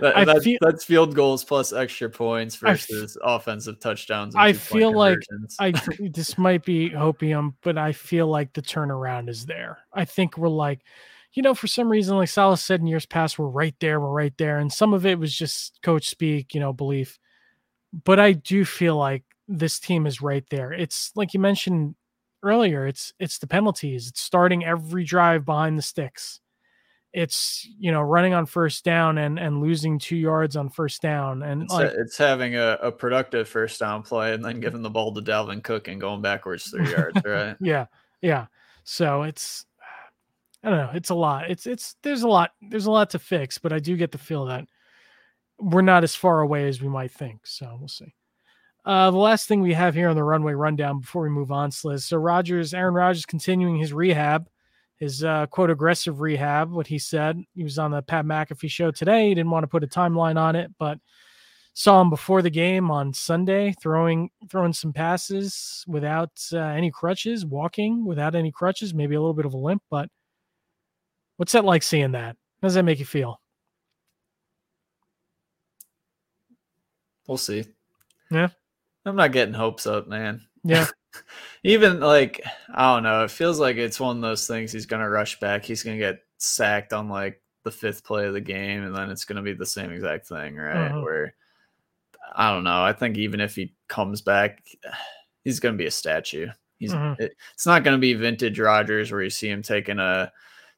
that, I that, feel, that's field goals plus extra points versus I, offensive touchdowns. I feel like I this might be hopium, but I feel like the turnaround is there. I think we're like, you know, for some reason, like Saleh said in years past, we're right there, we're right there. And some of it was just coach speak, you know, belief. But I do feel like this team is right there. It's like you mentioned earlier, it's it's the penalties. It's starting every drive behind the sticks. It's, you know, running on first down and, and losing two yards on first down. And it's, like, a, it's having a, a productive first down play and then giving the ball to Dalvin Cook and going backwards three yards. Right. Yeah. Yeah. So it's, I don't know. It's a lot. It's, it's, there's a lot, there's a lot to fix, but I do get the feel that we're not as far away as we might think. So we'll see. Uh, the last thing we have here on the runway rundown before we move on, Sliz. So Rodgers, Aaron Rodgers continuing his rehab. His, uh, quote, aggressive rehab, what he said. He was on the Pat McAfee show today. He didn't want to put a timeline on it, but saw him before the game on Sunday, throwing throwing some passes without uh, any crutches, walking without any crutches, maybe a little bit of a limp. But what's that like seeing that? How does that make you feel? We'll see. Yeah. I'm not getting hopes up, man. Yeah. Even like, I don't know, it feels like it's one of those things. He's going to rush back. He's going to get sacked on like the fifth play of the game. And then it's going to be the same exact thing. Right. Uh-huh. Where I don't know. I think even if he comes back, he's going to be a statue. He's uh-huh. it, it's not going to be vintage Rodgers where you see him taking a,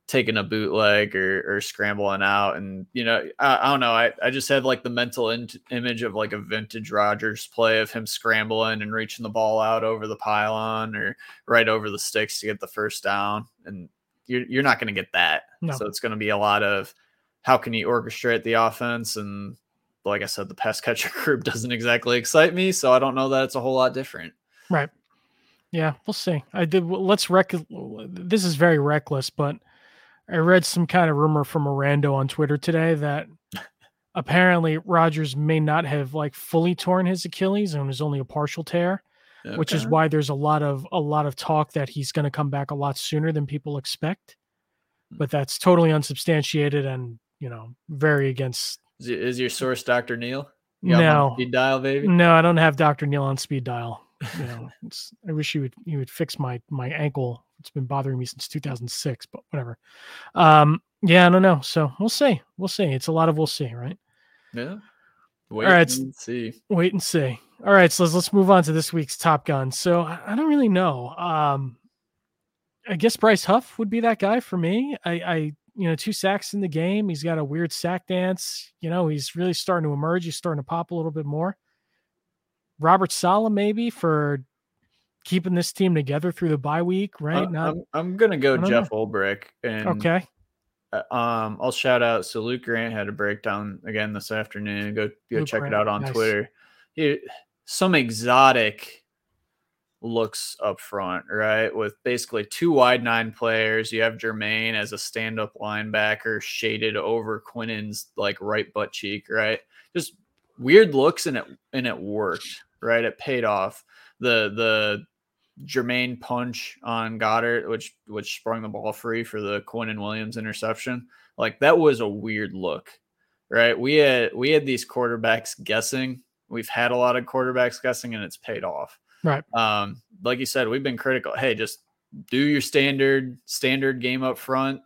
taking a bootleg or, or scrambling out. And, you know, I, I don't know. I, I just have like the mental in- image of like a vintage Rodgers play of him scrambling and reaching the ball out over the pylon or right over the sticks to get the first down. And you're, you're not going to get that. No. So it's going to be a lot of how can you orchestrate the offense? And like I said, the pass catcher group doesn't exactly excite me. So I don't know that it's a whole lot different. Right. Yeah, we'll see. I did. Let's rec. This is very reckless, but I read some kind of rumor from Mirando on Twitter today that apparently Rodgers may not have like fully torn his Achilles and was only a partial tear, okay. which is why there's a lot of a lot of talk that he's going to come back a lot sooner than people expect. But that's totally unsubstantiated and, you know, very against. Is, is your source Doctor Neal? You no. On speed dial, baby? No, I don't have Doctor Neal on speed dial. You know, it's, I wish he would he would fix my my ankle. It's been bothering me since two thousand six, but whatever. Um, yeah, I don't know. So we'll see. We'll see. It's a lot of we'll see, right? Yeah. Wait All right, and see. Wait and see. All right, so let's, let's move on to this week's Top Gun. So I don't really know. Um, I guess Bryce Huff would be that guy for me. I, I, you know, two sacks in the game. He's got a weird sack dance. You know, he's really starting to emerge. He's starting to pop a little bit more. Robert Saleh maybe for keeping this team together through the bye week, right? Now, I'm, I'm going to go Jeff Ulbrich. And, okay. Uh, um, I'll shout out. So Luke Grant had a breakdown again this afternoon. Go, go check Grant. It out on nice. Twitter. He, some exotic looks up front, right? With basically two wide nine players. You have Jermaine as a stand-up linebacker shaded over Quinnen's like right butt cheek, right? Just weird looks, and it and it worked, right? It paid off. The the Jermaine punch on Goddard, which which sprung the ball free for the Quinnen Williams interception. Like, that was a weird look, right? We had we had these quarterbacks guessing. We've had a lot of quarterbacks guessing, and it's paid off. Right. Um, like you said, we've been critical. Hey, just do your standard standard game up front.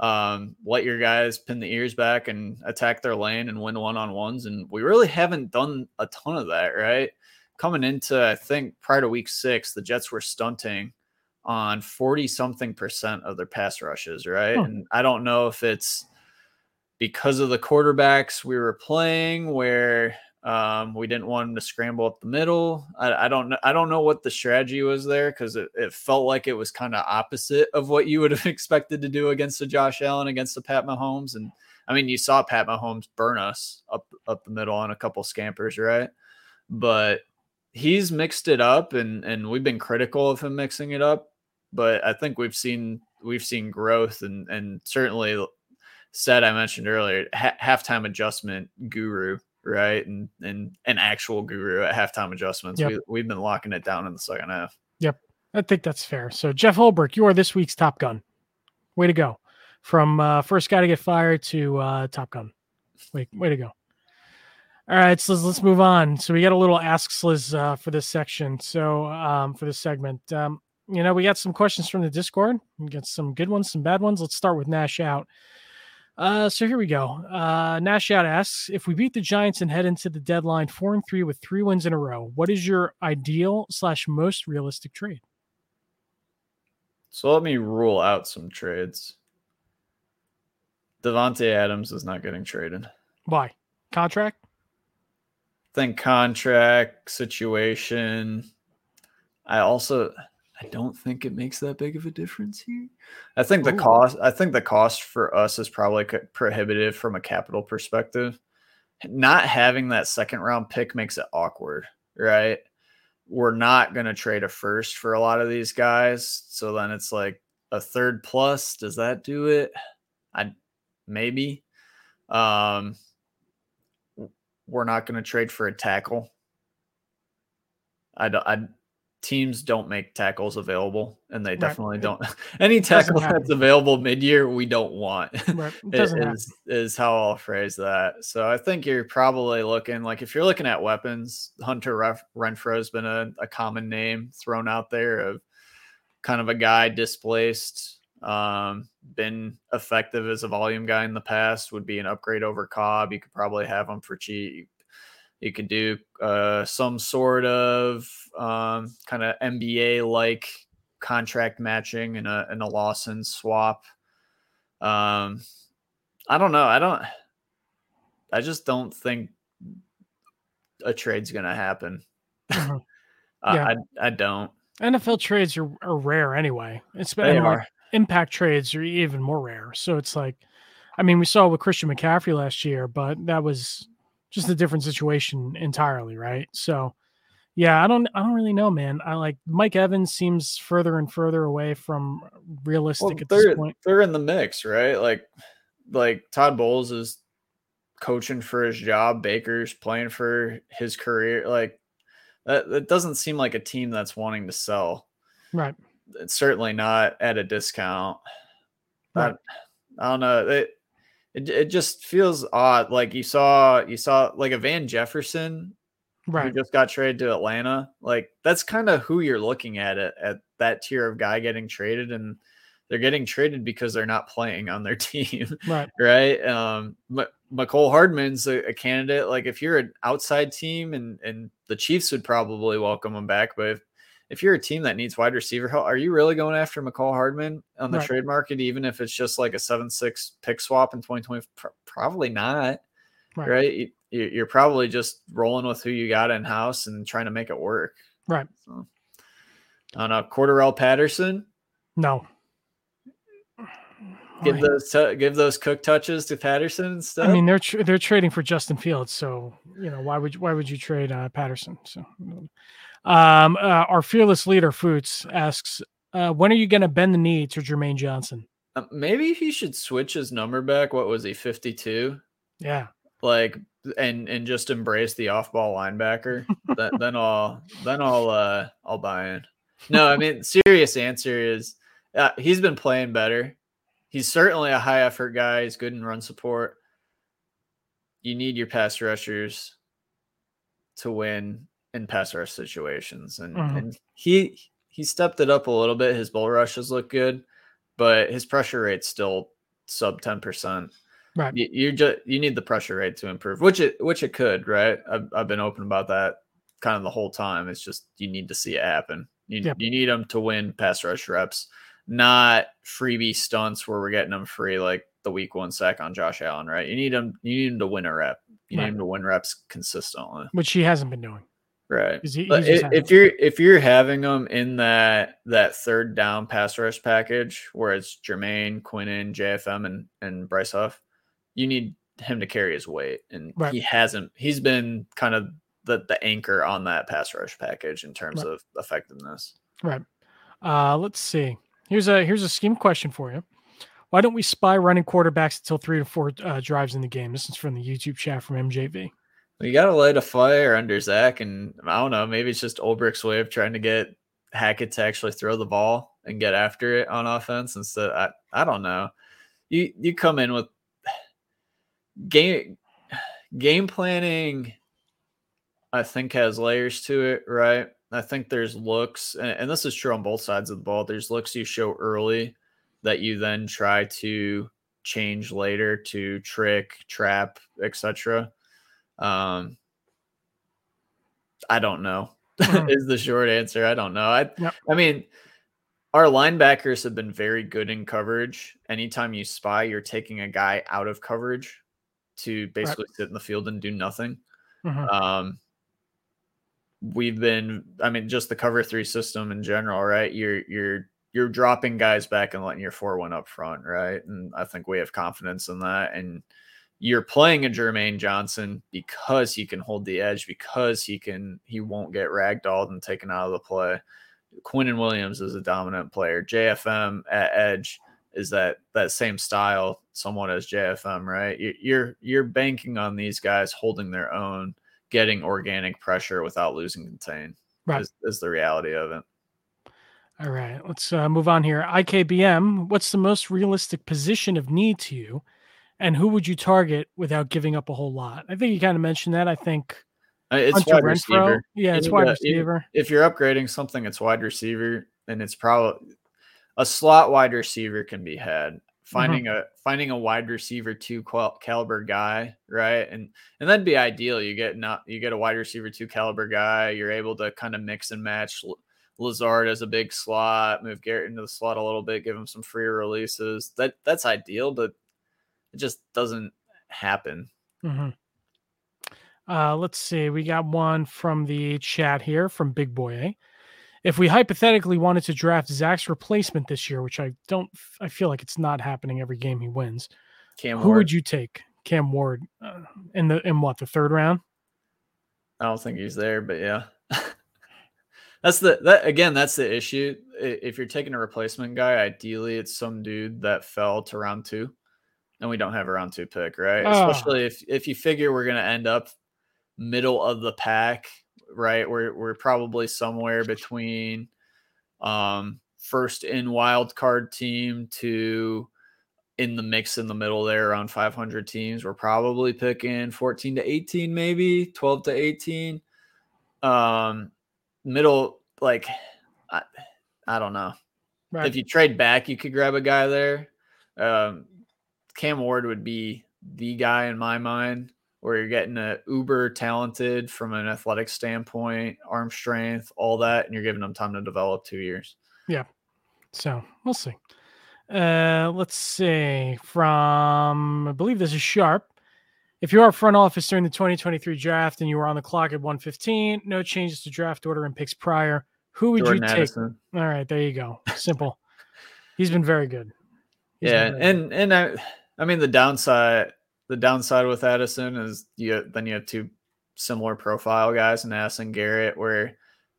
Um, let your guys pin the ears back and attack their lane and win one-on-ones. And we really haven't done a ton of that, right? Coming into, I think, prior to week six, the Jets were stunting on forty-something percent of their pass rushes, right? Oh. And I don't know if it's because of the quarterbacks we were playing where – Um, we didn't want him to scramble up the middle. I, I don't know. I don't know what the strategy was there, because it, it felt like it was kind of opposite of what you would have expected to do against a Josh Allen, against a Pat Mahomes. And I mean, you saw Pat Mahomes burn us up, up the middle on a couple scampers, right? But he's mixed it up, and, and we've been critical of him mixing it up. But I think we've seen we've seen growth, and and certainly said I mentioned earlier, ha- halftime adjustment guru. Right. And, and an actual guru at halftime adjustments. Yep. We, we've been locking it down in the second half. Yep. I think that's fair. So Jeff Ulbrich, you are this week's Top Gun. Way to go. From uh, first guy to get fired to uh, Top Gun. Way, way to go. All right. So let's, let's move on. So we got a little Ask Sliz uh, for this section. So um, for this segment, um, you know, we got some questions from the Discord. We got some good ones, some bad ones. Let's start with Nash Out. Uh, so here we go. Uh, Nash Out asks, if we beat the Giants and head into the deadline four and three with three wins in a row, what is your ideal slash most realistic trade? So let me rule out some trades. Davante Adams is not getting traded. Why? Contract? I think contract situation. I also, I don't think it makes that big of a difference here. I think the Ooh. cost, I think the cost for us is probably prohibitive from a capital perspective. Not having that second round pick makes it awkward, right? We're not going to trade a first for a lot of these guys. So then it's like a third plus. Does that do it? I maybe, um, we're not going to trade for a tackle. I don't, I, Teams don't make tackles available, and they definitely right. don't. Any tackle that's available mid-year, we don't want. Right. It is, is how I'll phrase that. So I think you're probably looking, like, if you're looking at weapons, Hunter Ref- Renfrow has been a, a common name thrown out there of kind of a guy displaced, um, been effective as a volume guy in the past, would be an upgrade over Cobb. You could probably have him for cheap. You could do uh, some sort of um, kind of N B A-like contract matching and a and a Lawson swap. Um, I don't know. I don't. I just don't think a trade's gonna happen. Mm-hmm. Yeah. I I don't. N F L trades are, are rare anyway. It's been like impact trades are even more rare. So it's like, I mean, we saw with Christian McCaffrey last year, but that was just a different situation entirely. Right. So yeah, I don't, I don't really know, man. I like Mike Evans seems further and further away from realistic well, at this point. They're in the mix, right? Like, like Todd Bowles is coaching for his job. Baker's playing for his career. Like that, that doesn't seem like a team that's wanting to sell. Right. It's certainly not at a discount. Right. I, I don't know. It, It it just feels odd. Like you saw, you saw like a Van Jefferson, right? Who just got traded to Atlanta. Like that's kind of who you're looking at it at that tier of guy getting traded, and they're getting traded because they're not playing on their team, right? Right. Um, M- Mecole Hardman's a, a candidate. Like if you're an outside team, and and the Chiefs would probably welcome him back, but if if you're a team that needs wide receiver help, are you really going after Mecole Hardman on the right. trade market, even if it's just like a seven six pick swap in twenty twenty? Probably not, right? right? You're probably just rolling with who you got in-house and trying to make it work. Right. So, I don't know. Cordarrelle Patterson? No. Give right. those t- give those Cook touches to Patterson and stuff. I mean, they're tra- they're trading for Justin Fields, so, you know, why would you, why would you trade uh, Patterson? So Um, uh, our fearless leader, Foots, asks, uh, when are you going to bend the knee to Jermaine Johnson? Uh, maybe he should switch his number back. What was he, fifty-two? Yeah. Like, and, and just embrace the off-ball linebacker. that, then I'll, then I'll, uh, I'll buy in. No, I mean, serious answer is uh, he's been playing better. He's certainly a high effort guy. He's good in run support. You need your pass rushers to win in pass rush situations. And, mm-hmm. and he, he stepped it up a little bit. His bull rushes look good, but his pressure rate's still sub ten percent. Right. You, you just, you need the pressure rate to improve, which it, which it could, right? I've, I've been open about that kind of the whole time. It's just, you need to see it happen. You, yep. you need them to win pass rush reps, not freebie stunts where we're getting them free, like the week one sack on Josh Allen, right? You need them, you need him to win a rep. You right. need him to win reps consistently, which he hasn't been doing. Right. He, but it, if you're, if you're having them in that, that third down pass rush package where it's Jermaine, Quinnen, J F M and, and Bryce Huff, you need him to carry his weight. And right. he hasn't, he's been kind of the, the anchor on that pass rush package in terms right. of effectiveness. Right. Uh, let's see. Here's a, here's a scheme question for you. Why don't we spy running quarterbacks until three to four uh, drives in the game? This is from the YouTube chat from M J V. You got to light a fire under Zach, and I don't know, maybe it's just Ulbrich's way of trying to get Hackett to actually throw the ball and get after it on offense instead. I, I don't know. You you come in with game game planning, I think, has layers to it, right? I think there's looks, and, and this is true on both sides of the ball. There's looks you show early that you then try to change later to trick, trap, et cetera. Um, I don't know mm-hmm. is the short answer. I don't know. I, yep. I mean, our linebackers have been very good in coverage. Anytime you spy, you're taking a guy out of coverage to basically right. sit in the field and do nothing. Mm-hmm. Um, we've been, I mean, just the cover three system in general, right? You're, you're, you're dropping guys back and letting your four one up front. Right. And I think we have confidence in that. And you're playing a Jermaine Johnson because he can hold the edge, because he can, he won't get ragdolled and taken out of the play. Quinnen Williams is a dominant player. J F M at edge is that, that same style somewhat as J F M, right? You're, you're banking on these guys holding their own, getting organic pressure without losing contain right. is, is the reality of it. All right, let's uh, move on here. I K B M, what's the most realistic position of need to you? And who would you target without giving up a whole lot? I think you kind of mentioned that. I think it's Hunter wide Renfro. receiver. Yeah, it's wide receiver. If you're upgrading something, it's wide receiver, and it's probably a slot wide receiver can be had. Finding mm-hmm. a finding a wide receiver two qual- caliber guy, right? And and that'd be ideal. You get not you get a wide receiver two caliber guy. You're able to kind of mix and match. Lazard as a big slot. Move Garrett into the slot a little bit. Give him some free releases. That that's ideal, but it just doesn't happen. Mm-hmm. Uh, let's see. We got one from the chat here from Big Boy A. If we hypothetically wanted to draft Zach's replacement this year, which I don't, I feel like it's not happening every game he wins. Cam Who Ward. would you take? Cam Ward uh, in the, in what, the third round? I don't think he's there, but yeah, that's the, that again, that's the issue. If you're taking a replacement guy, ideally it's some dude that fell to round two. And we don't have a round two pick, right? Oh. Especially if, if you figure we're going to end up middle of the pack, right? We're we're probably somewhere between um, first in wild card team to in the mix in the middle there around five hundred teams. We're probably picking fourteen to eighteen, maybe twelve to eighteen. Um, middle, like, I, I don't know. Right. If you trade back, you could grab a guy there. Um Cam Ward would be the guy in my mind where you're getting a uber talented from an athletic standpoint, arm strength, all that. And you're giving them time to develop two years. Yeah. So we'll see. Uh, let's see from, I believe this is Sharp. If you are front office during the twenty twenty-three draft and you were on the clock at one fifteen, no changes to draft order and picks prior, who would Jordan you take? Addison. All right. There you go. Simple. He's been very good. He's yeah. Very and, good. and I, I mean, the downside, the downside with Addison is you, then you have two similar profile guys in Addison Garrett, where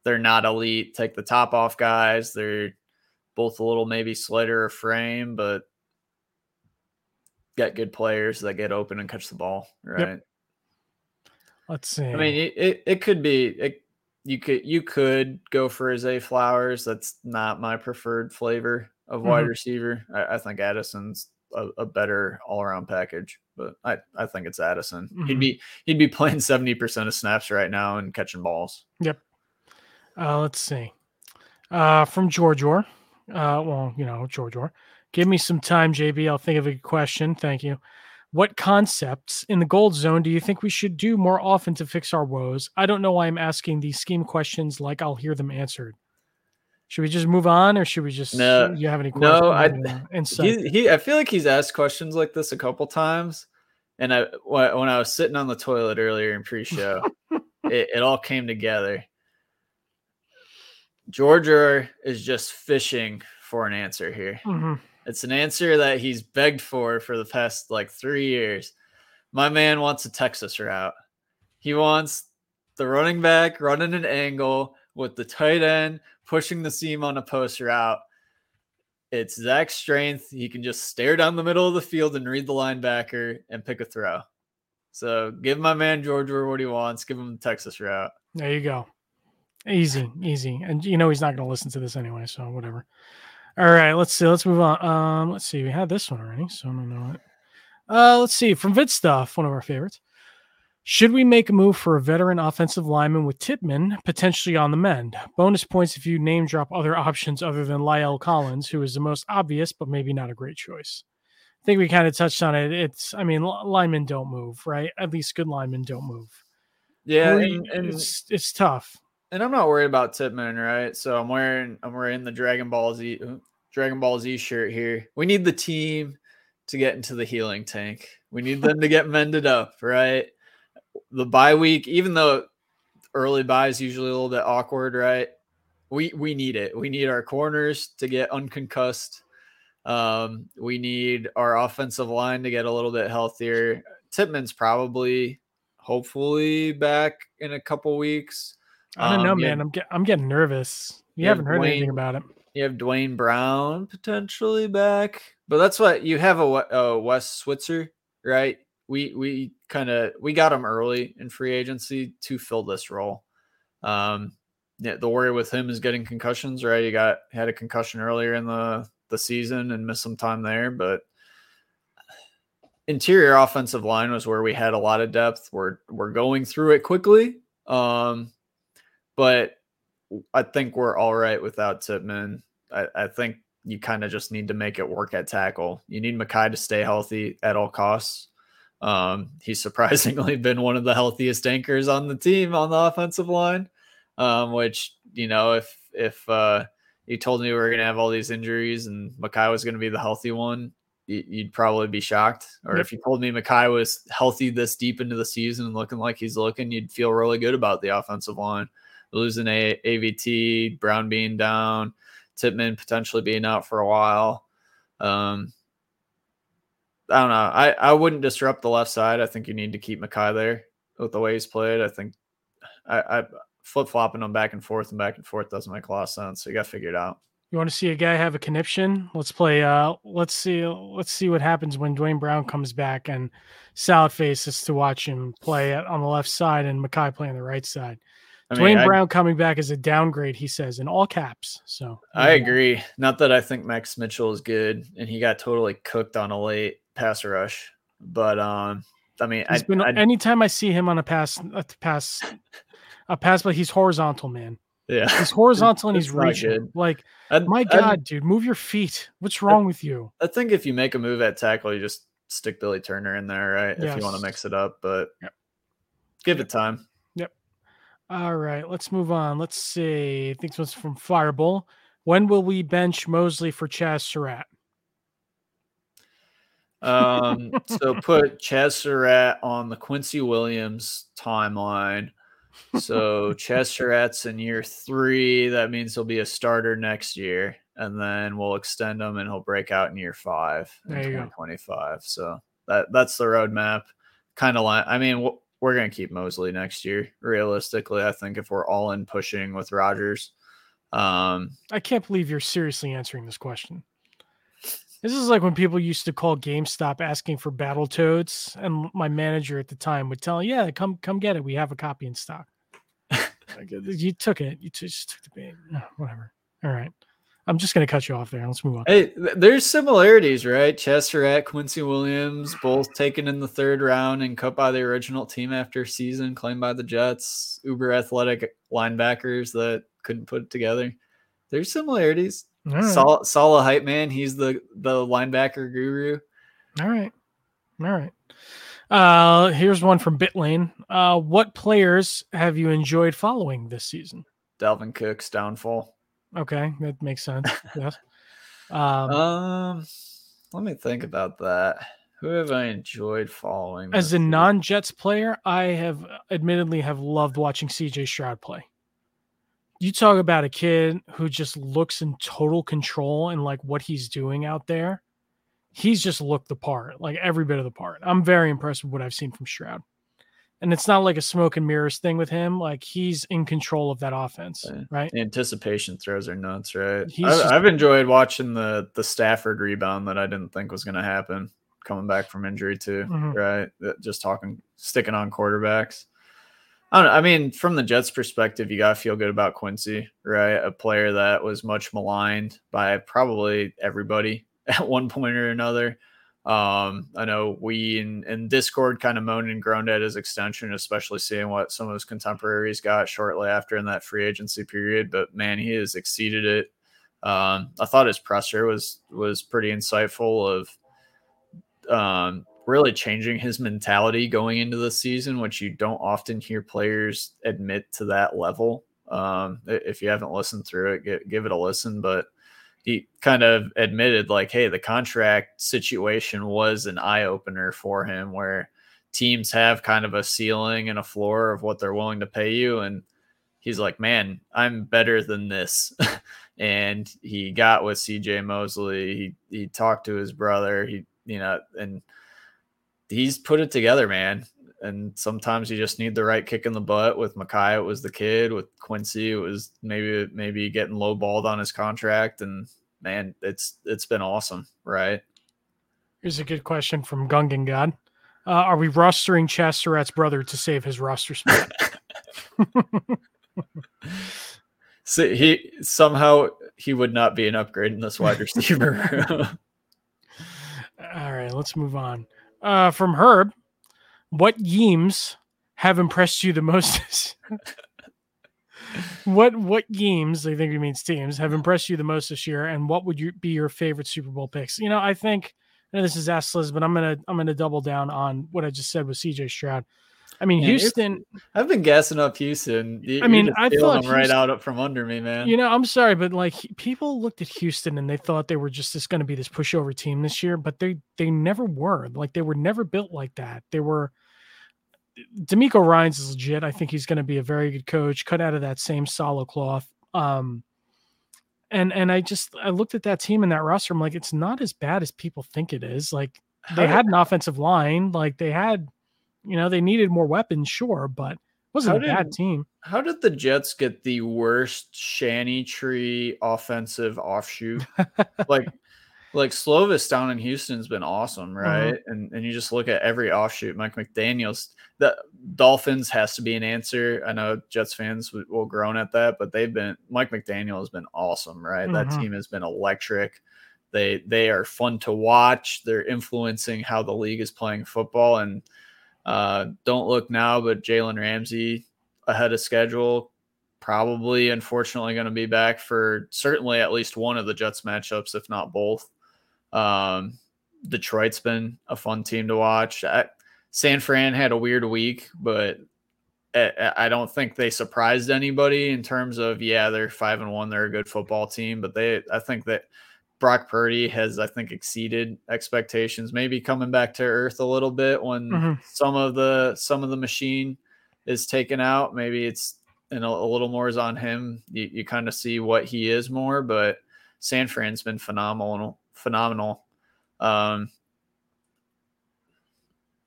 they're not elite, take the top off guys. They're both a little maybe slighter of frame, but got good players that get open and catch the ball, right? Yep. Let's see. I mean, it, it, it could be it, you could you could go for Zay Flowers. That's not my preferred flavor of wide mm-hmm. receiver. I, I think Addison's a, a better all around package, but I, I think it's Addison. Mm-hmm. He'd be he'd be playing seventy percent of snaps right now and catching balls. Yep. Uh, let's see. Uh, from George Orr. Uh, well, you know, George Orr. Give me some time, J B. I'll think of a question. Thank you. What concepts in the gold zone do you think we should do more often to fix our woes? I don't know why I'm asking these scheme questions like I'll hear them answered. Should we just move on, or should we just no, you have any questions? No, I, he, he, I feel like he's asked questions like this a couple times. And I, when I was sitting on the toilet earlier in pre-show, it, it all came together. George Orr is just fishing for an answer here. Mm-hmm. It's an answer that he's begged for for the past like three years. My man wants a Texas route. He wants the running back running an angle with the tight end pushing the seam on a post route. It's Zach's strength. He can just stare down the middle of the field and read the linebacker and pick a throw. So give my man George Orr what he wants. Give him the Texas route. There you go. Easy, easy. And you know he's not going to listen to this anyway, so whatever. All right, let's see. Let's move on. Um, let's see. We had this one already, so I don't know it. Uh, let's see. From Vid Stuff, one of our favorites. Should we make a move for a veteran offensive lineman with Tippmann potentially on the mend? Bonus points if you name drop other options other than La'el Collins, who is the most obvious, but maybe not a great choice. I think we kind of touched on it. It's, I mean, linemen don't move, right? At least good linemen don't move. Yeah, we, and, and it's, it's tough. And I'm not worried about Tippmann, right? So I'm wearing I'm wearing the Dragon Ball Z Dragon Ball Z shirt here. We need the team to get into the healing tank. We need them to get mended up, right? The bye week, even though early bye is usually a little bit awkward, right? We we need it. We need our corners to get unconcussed. Um, we need our offensive line to get a little bit healthier. Tippmann's probably, hopefully, back in a couple weeks. I don't know, um, man. Have, I'm get, I'm getting nervous. You, you haven't heard Duane, anything about it. You have Duane Brown potentially back, but that's what you have a, a Wes Switzer, right? We we kind of we got him early in free agency to fill this role. Um, yeah, the worry with him is getting concussions, right? He got had a concussion earlier in the the season and missed some time there, but interior offensive line was where we had a lot of depth. We're we're going through it quickly. Um, But I think we're all right without Tippmann. I, I think you kind of just need to make it work at tackle. You need Makai to stay healthy at all costs. Um, he's surprisingly been one of the healthiest anchors on the team on the offensive line, um, which, you know, if if uh, you told me we were going to have all these injuries and Makai was going to be the healthy one, you'd probably be shocked. Or yep. If you told me Makai was healthy this deep into the season and looking like he's looking, you'd feel really good about the offensive line. Losing a A V T, Brown being down, Tippmann potentially being out for a while. Um, I don't know. I, I wouldn't disrupt the left side. I think you need to keep Makai there with the way he's played. I think I, I flip-flopping him back and forth and back and forth doesn't make a lot of sense. So you got to figure it out. You want to see a guy have a conniption? Let's play. Uh, let's see. Let's see what happens when Duane Brown comes back and Salad Face is to watch him play on the left side and Makai play on the right side. I mean, Duane I, Brown coming back is a downgrade, he says, in all caps. So yeah. I agree. Not that I think Max Mitchell is good, and he got totally cooked on a late pass rush. But um, I mean, I, been, I, anytime I see him on a pass, a pass, a pass, but he's horizontal, man. Yeah, he's horizontal and he's reaching. Like, I'd, my God, I'd, dude, move your feet. What's wrong I, with you? I think if you make a move at tackle, you just stick Billy Turner in there, right? Yes. If you want to mix it up, but yep. give it time. All right, let's move on. Let's see. I think this one's from Fireball. When will we bench Mosley for Chaz Surratt? Um, so put Chaz Surratt on the Quincy Williams timeline. So Chaz Surratt's in year three. That means he'll be a starter next year. And then we'll extend him and he'll break out in year five in twenty twenty-five. Go. So that, that's the roadmap. Kind of like, I mean, wh- we're going to keep Mosley next year. Realistically, I think if we're all in pushing with Rodgers. Um, I can't believe you're seriously answering this question. This is like when people used to call GameStop asking for Battletoads, and my manager at the time would tell, yeah, come come get it. We have a copy in stock. You took it. You just took the bait. No, whatever. All right. I'm just going to cut you off there. Let's move on. Hey, there's similarities, right? Chester at Quincy Williams, both taken in the third round and cut by the original team after season, claimed by the Jets, uber athletic linebackers that couldn't put it together. There's similarities. Right. Sol- Salah hype man. He's the, the linebacker guru. All right. All right. Uh, here's one from Bitlane. Uh, what players have you enjoyed following this season? Dalvin Cook's downfall. Okay, that makes sense. Yes. um, um, let me think about that. Who have I enjoyed following? As a non-Jets player, I have admittedly have loved watching C J Stroud play. You talk about a kid who just looks in total control and like what he's doing out there. He's just looked the part, like every bit of the part. I'm very impressed with what I've seen from Stroud. And it's not like a smoke and mirrors thing with him. Like he's in control of that offense, right? Anticipation throws are nuts, right? I, just, I've enjoyed watching the the Stafford rebound that I didn't think was going to happen, coming back from injury too, mm-hmm. right? Just talking, sticking on quarterbacks. I don't know. I mean, from the Jets' perspective, you got to feel good about Quincy, right? A player that was much maligned by probably everybody at one point or another. Um, I know we in, in Discord kind of moaned and groaned at his extension, especially seeing what some of his contemporaries got shortly after in that free agency period. But man, he has exceeded it. Um, I thought his presser was was pretty insightful of um, really changing his mentality going into the season, which you don't often hear players admit to that level. Um, if you haven't listened through it, get, give it a listen. But he kind of admitted like, hey, the contract situation was an eye opener for him where teams have kind of a ceiling and a floor of what they're willing to pay you. And he's like, man, I'm better than this. And he got with C J Mosley. He, he talked to his brother, he, you know, and he's put it together, man. And sometimes you just need the right kick in the butt. With Makai, it was the kid. With Quincy, it was maybe maybe getting lowballed on his contract. And man, it's it's been awesome, right? Here's a good question from Gungan God. Uh, are we rostering Chasteret's brother to save his roster spot? See, he somehow he would not be an upgrade in this wide receiver. All right, let's move on. Uh, from Herb. What games have impressed you the most? what what games, I think he means teams, have impressed you the most this year, and what would you be your favorite Super Bowl picks? You know, I think I know this is asked Liz, but I'm gonna I'm gonna double down on what I just said with C J Stroud. I mean, yeah, Houston. I've been gassing up Houston. You, I mean, I feel them Houston, right out up from under me, man. You know, I'm sorry, but like people looked at Houston and they thought they were just this going to be this pushover team this year, but they they never were. Like they were never built like that. They were. DeMeco Ryans is legit. I think he's going to be a very good coach, cut out of that same Saleh cloth. Um, and and I just I looked at that team and that roster. I'm like, it's not as bad as people think it is. Like they had an offensive line. Like they had. You know, they needed more weapons, sure, but it wasn't a bad team. How did the Jets get the worst Shanny Tree offensive offshoot? like, like Slovis down in Houston's been awesome, right? Mm-hmm. And and you just look at every offshoot. Mike McDaniels, the Dolphins has to be an answer. I know Jets fans will, will groan at that, but they've been Mike McDaniel has been awesome, right? Mm-hmm. That team has been electric. They they are fun to watch. They're influencing how the league is playing football and. Uh, don't look now, but Jalen Ramsey ahead of schedule, probably unfortunately going to be back for certainly at least one of the Jets matchups, if not both. Um, Detroit's been a fun team to watch. I, San Fran had a weird week, but I, I don't think they surprised anybody in terms of, yeah, they're five and one. They're a good football team, but they, I think that Brock Purdy has, I think, exceeded expectations, maybe coming back to earth a little bit when mm-hmm. some of the some of the machine is taken out. Maybe it's and a, a little more is on him. You, you kind of see what he is more, but San Fran's been phenomenal. phenomenal. Um,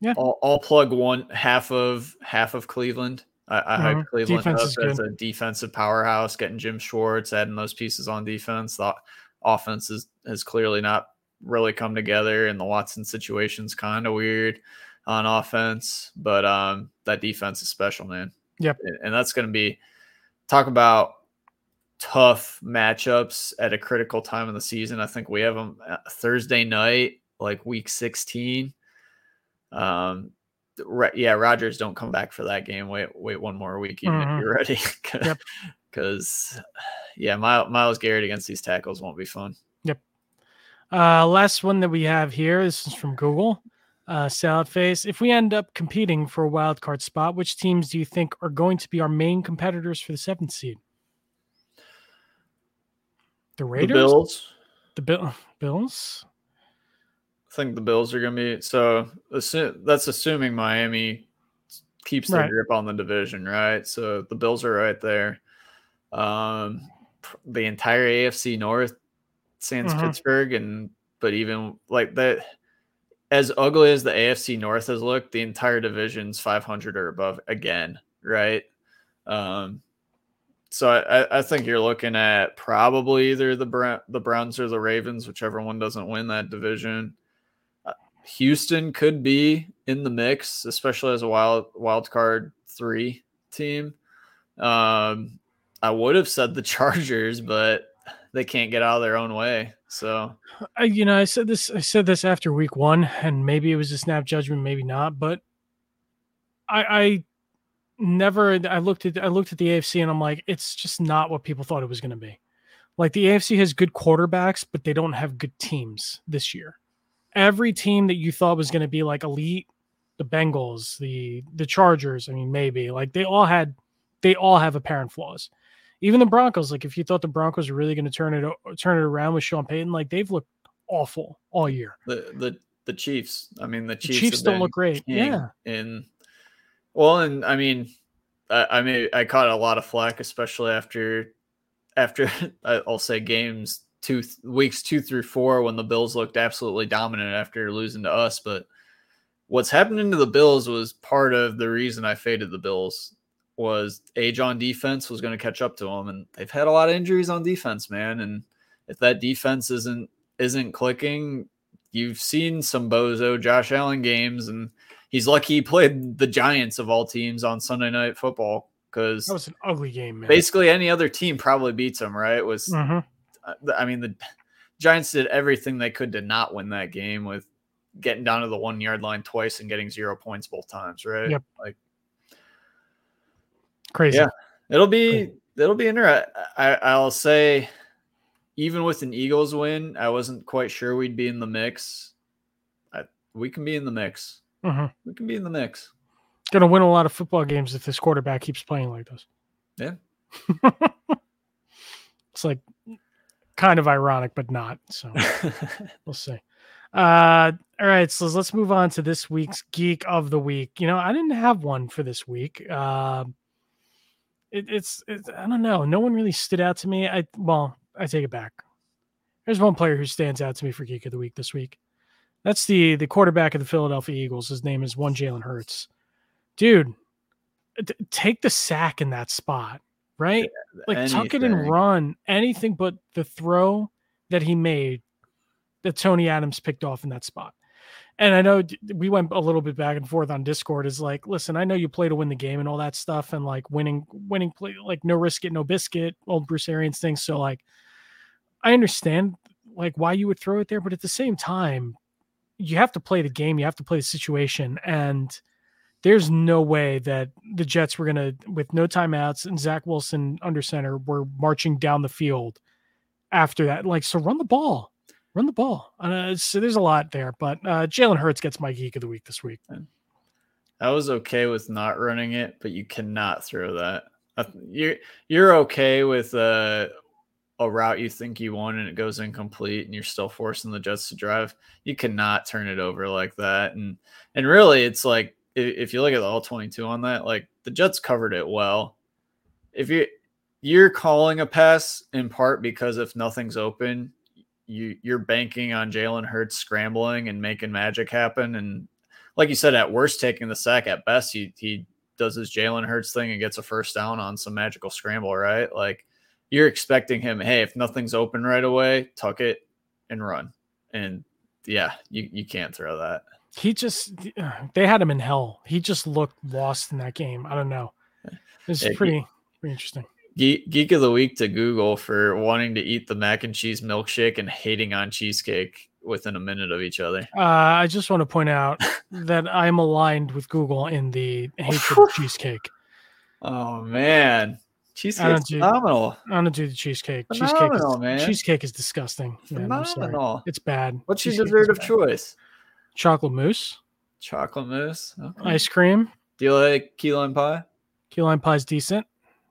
Yeah, I'll, I'll plug one half of half of Cleveland. I, I mm-hmm. hyped Cleveland defense up as good. A defensive powerhouse. Getting Jim Schwartz, adding those pieces on defense. The offense is, has clearly not really come together, and the Watson situation's kind of weird on offense. But um, that defense is special, man. Yep, and, and that's going to be talk about tough matchups at a critical time of the season. I think we have them Thursday night, like week sixteen. Um, yeah, Rodgers don't come back for that game. Wait, wait one more week, even mm-hmm. if you're ready, because yep. yeah, Myles Garrett against these tackles won't be fun. Yep. Uh, last one that we have here. This is from Google. Uh, Salad Face. If we end up competing for a wild card spot, which teams do you think are going to be our main competitors for the seventh seed? The Raiders, the Bills, the Bill, Bills. I think the Bills are going to be so. Assume, that's assuming Miami keeps their right. grip on the division, right? So the Bills are right there. Um, the entire A F C North, sans mm-hmm. Pittsburgh, and but even like that, as ugly as the A F C North has looked, the entire division's five hundred or above again, right? Um, so I, I think you're looking at probably either the Brown, the Browns or the Ravens, whichever one doesn't win that division. Houston could be in the mix, especially as a wild wild card three team. Um, I would have said the Chargers, but they can't get out of their own way. So, I, you know, I said this. I said this after week one, and maybe it was a snap judgment, maybe not. But I, I never. I looked at. I looked at the A F C, and I'm like, it's just not what people thought it was going to be. Like the A F C has good quarterbacks, but they don't have good teams this year. Every team that you thought was going to be like elite, the Bengals, the the Chargers, I mean, maybe like they all had, they all have apparent flaws. Even the Broncos, like if you thought the Broncos were really going to turn it turn it around with Sean Payton, like they've looked awful all year. The the the Chiefs, I mean, the Chiefs, the Chiefs don't look great. Yeah, and well, and I mean, I, I mean, I caught a lot of flack, especially after after I'll say games. Two weeks two through four when the Bills looked absolutely dominant after losing to us. But what's happening to the Bills was part of the reason I faded the Bills was age on defense was going to catch up to them. And they've had a lot of injuries on defense, man. And if that defense isn't, isn't clicking, you've seen some bozo Josh Allen games, and he's lucky he played the Giants of all teams on Sunday Night Football. Cause that was an ugly game, man. Basically any other team probably beats him. Right. It was, mm-hmm. I mean, the Giants did everything they could to not win that game with getting down to the one yard line twice and getting zero points both times. Right. Yep. Like crazy. Yeah. It'll be, crazy. it'll be interesting. I, I'll say even with an Eagles win, I wasn't quite sure we'd be in the mix. I, we can be in the mix. Mm-hmm. We can be in the mix. Going to win a lot of football games if this quarterback keeps playing like this. Yeah. It's like, kind of ironic, but not. So we'll see. Uh, all right. So let's move on to this week's Geek of the Week. You know, I didn't have one for this week. Uh, it, it's, it, I don't know. No one really stood out to me. I, well, I take it back. There's one player who stands out to me for Geek of the Week this week. That's the, the quarterback of the Philadelphia Eagles. His name is one Jalen Hurts. Dude, d- take the sack in that spot. Right? Like anything. Tuck it and run. Anything but the throw that he made that Tony Adams picked off in that spot. And I know we went a little bit back and forth on Discord is like, listen, I know you play to win the game and all that stuff. And like winning, winning play, like no risk it, no biscuit, old Bruce Arians thing. So like, I understand like why you would throw it there, but at the same time, you have to play the game. You have to play the situation. And there's no way that the Jets were going to, with no timeouts and Zach Wilson under center, were marching down the field after that. Like, so run the ball, run the ball. Uh, so there's a lot there, but uh, Jalen Hurts gets my Geek of the Week this week. I was okay with not running it, but you cannot throw that. You're, you're okay with uh, a route you think you want and it goes incomplete and you're still forcing the Jets to drive. You cannot turn it over like that. And, and really it's like, if you look at the all twenty-two on that, like the Jets covered it well. If you you're calling a pass in part because if nothing's open, you you're banking on Jalen Hurts scrambling and making magic happen. And like you said, at worst taking the sack, at best he he does his Jalen Hurts thing and gets a first down on some magical scramble, right? Like, you're expecting him, hey, if nothing's open right away, tuck it and run. And yeah, you, you can't throw that. He just, they had him in hell. He just looked lost in that game. I don't know. It's yeah, pretty, pretty interesting. Geek, geek of the week to Google for wanting to eat the mac and cheese milkshake and hating on cheesecake within a minute of each other. Uh, I just want to point out that I'm aligned with Google in the hatred of cheesecake. Oh man. Cheesecake's do, phenomenal. I don't do the cheesecake. Phenomenal, cheesecake, is, man. Cheesecake is disgusting. Man, I'm sorry. It's bad. What's your dessert of choice? Chocolate mousse. Chocolate mousse. Okay. Ice cream. Do you like key lime pie? Key lime pie is decent.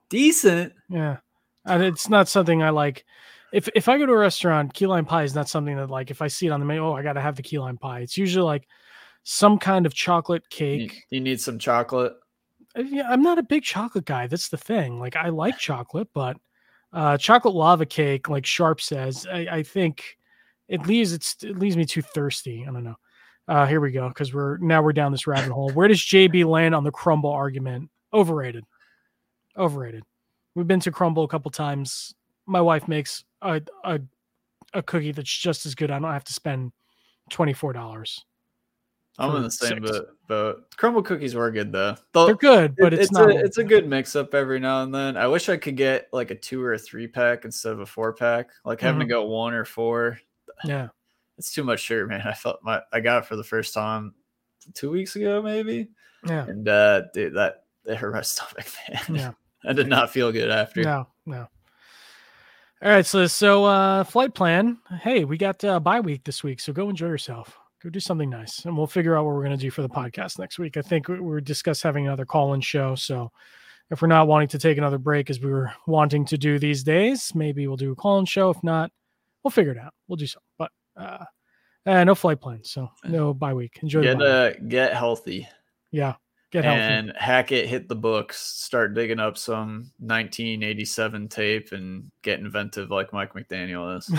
Decent? Yeah. And it's not something I like. If if I go to a restaurant, key lime pie is not something that, like, if I see it on the menu, oh, I got to have the key lime pie. It's usually like some kind of chocolate cake. You, you need some chocolate. I'm not a big chocolate guy. That's the thing. Like, I like chocolate, but uh, chocolate lava cake, like Sharp says, I, I think it leaves it's, it leaves me too thirsty. I don't know. Uh, here we go, because we're now we're down this rabbit hole. Where does J B land on the crumble argument? Overrated. Overrated. We've been to Crumble a couple times. My wife makes a a, a cookie that's just as good. I don't have to spend twenty-four dollars. I'm in the same boat, but crumble cookies were good though. The, They're good, but it, it's, it's not. A, it's a good mix up every now and then. I wish I could get like a two or a three pack instead of a four pack. Like mm-hmm. having to go one or four. Yeah, it's too much sugar, man. I felt my I got it for the first time two weeks ago, maybe. Yeah, and uh, dude, that it hurt my stomach, man. Yeah, I did not feel good after. No, no. All right, so so uh, flight plan. Hey, we got uh, bye week this week, so go enjoy yourself. Go do something nice, and we'll figure out what we're going to do for the podcast next week. I think we were discussed having another call-in show, so if we're not wanting to take another break as we were wanting to do these days, maybe we'll do a call-in show. If not, we'll figure it out. We'll do something, but uh, uh, no flight plans, so no bye week. Enjoy get, the bye uh, Get healthy. Yeah, get healthy. And Hackett hit the books, start digging up some nineteen eighty-seven tape and get inventive like Mike McDaniel is.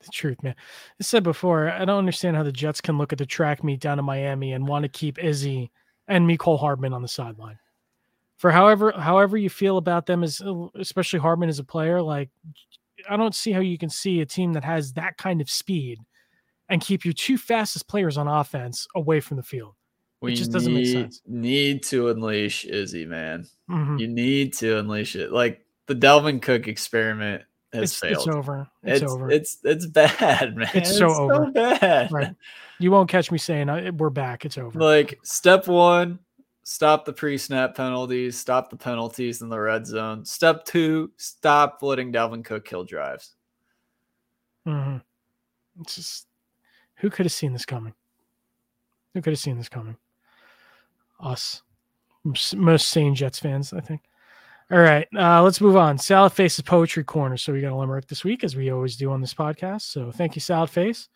The truth, man. I said before, I don't understand how the Jets can look at the track meet down in Miami and want to keep Izzy and Mecole Hardman on the sideline. For however however you feel about them, as especially Hardman as a player, like, I don't see how you can see a team that has that kind of speed and keep your two fastest players on offense away from the field. We it just doesn't need, make sense. Need to unleash Izzy, man. Mm-hmm. You need to unleash it. Like the Dalvin Cook experiment. It's, it's over. It's, it's over. It's it's bad, man. It's so it's over. So bad. Right. You won't catch me saying I, we're back. It's over. Like step one, stop the pre-snap penalties, stop the penalties in the red zone. Step two, stop letting Dalvin Cook kill drives. Mm-hmm. It's just who could have seen this coming? Who could have seen this coming? Us, most sane Jets fans, I think. All right, uh, let's move on. Salad Face's Poetry Corner. So we got a limerick this week, as we always do on this podcast. So thank you, Salad Face.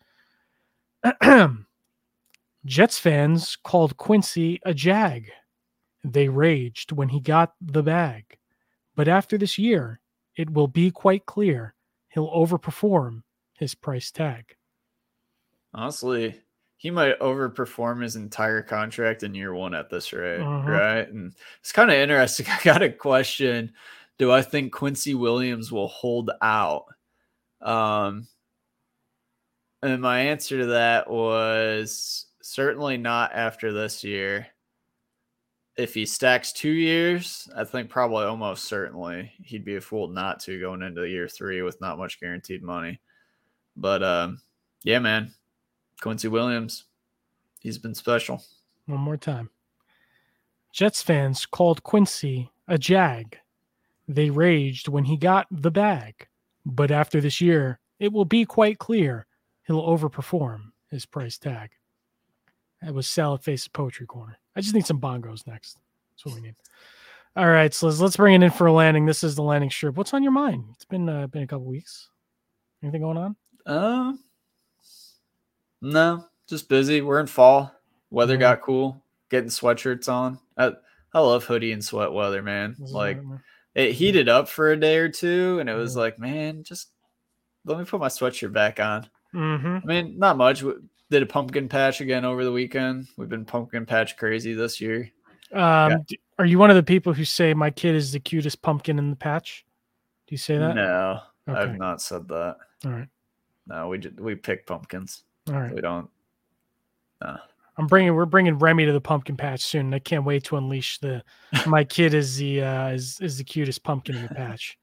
Jets fans called Quincy a jag. They raged when he got the bag. But after this year, it will be quite clear he'll overperform his price tag. Honestly, he might overperform his entire contract in year one at this rate, uh-huh. right? And it's kind of interesting. I got a question. Do I think Quincy Williams will hold out? Um, and my answer to that was certainly not after this year. If he stacks two years, I think probably almost certainly he'd be a fool not to going into year three with not much guaranteed money. But um, yeah, man. Quincy Williams, he's been special. One more time. Jets fans called Quincy a jag. They raged when he got the bag. But after this year, it will be quite clear he'll overperform his price tag. That was Salad Face Poetry Corner. I just need some bongos next. That's what we need. All right, so let's, let's bring it in for a landing. This is the landing strip. What's on your mind? It's been uh, been a couple weeks. Anything going on? Um. Uh... No, just busy. We're in fall. Weather mm-hmm. got cool. Getting sweatshirts on. I, I love hoodie and sweat weather, man. That's like it heated up for a day or two, and it was mm-hmm. like, man, just let me put my sweatshirt back on. Mm-hmm. I mean, not much. did a pumpkin patch again over the weekend. We've been pumpkin patch crazy this year. Um, yeah. do, are you one of the people who say my kid is the cutest pumpkin in the patch? Do you say that? No, okay. I've not said that. All right. No, we just, we pick pumpkins. All right. We don't. No. I'm bringing we're bringing Remy to the pumpkin patch soon, and I can't wait to unleash the my kid is the uh, is is the cutest pumpkin in the patch.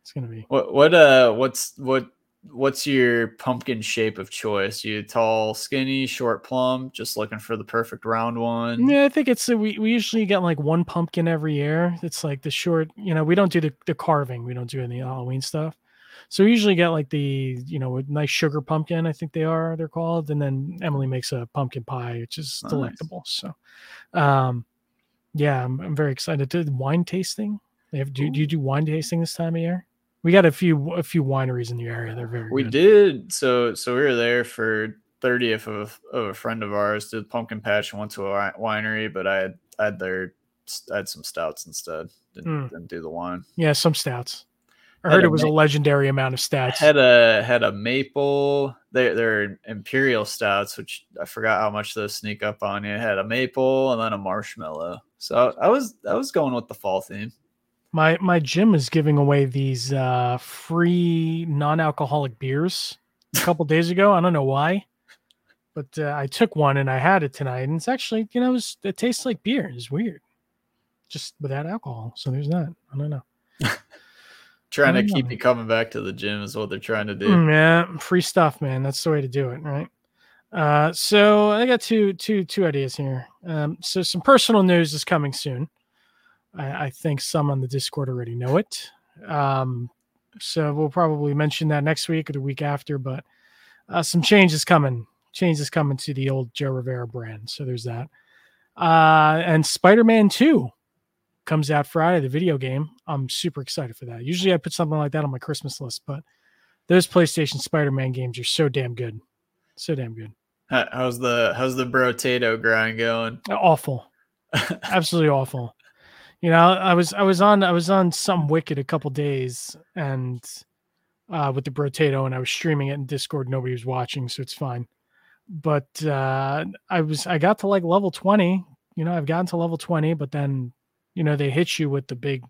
It's gonna be what what uh what's what what's your pumpkin shape of choice? You tall, skinny, short, plumb? Just looking for the perfect round one. Yeah, I think it's uh, we we usually get like one pumpkin every year. It's like the short, you know, we don't do the, the carving, we don't do any Halloween stuff. So we usually get like the, you know, a nice sugar pumpkin, I think they are, they're called. And then Emily makes a pumpkin pie, which is nice. Delectable. So, um, yeah, I'm, I'm very excited. Did wine tasting? They have, do, do you do wine tasting this time of year? We got a few, a few wineries in the area. They're very We good. did. So, so we were there for thirtieth of, of a friend of ours, did pumpkin patch and went to a winery, but I had, I had their, I had some stouts instead. Didn't, mm. didn't do the wine. Yeah. Some stouts. I heard it was a legendary amount of stouts. Had a had a maple. They, they're imperial stouts, which I forgot how much those sneak up on you. It had a maple and then a marshmallow. So I was I was going with the fall theme. My my gym is giving away these uh, free non-alcoholic beers a couple days ago. I don't know why, but uh, I took one and I had it tonight, and it's actually you know it, was, it tastes like beer. It's weird, just without alcohol. So there's that. I don't know. Trying to keep you coming back to the gym is what they're trying to do. Yeah, free stuff, man. That's the way to do it, right? Uh, so I got two, two, two ideas here. Um, so some personal news is coming soon. I, I think some on the Discord already know it. Um, so we'll probably mention that next week or the week after. But uh, some change is coming. Change is coming to the old Joe Rivera brand. So there's that. Uh, and Spider-Man two comes out Friday, the video game. I'm super excited for that. Usually I put something like that on my Christmas list, but those PlayStation Spider-Man games are so damn good. So damn good. How's the how's the brotato grind going? Awful. Absolutely awful. You know, I was I was on I was on some Wicked a couple days and uh with the brotato, and I was streaming it in Discord, nobody was watching, so it's fine. But uh I was I got to like level twenty. You know, I've gotten to level twenty, but then you know, they hit you with the big,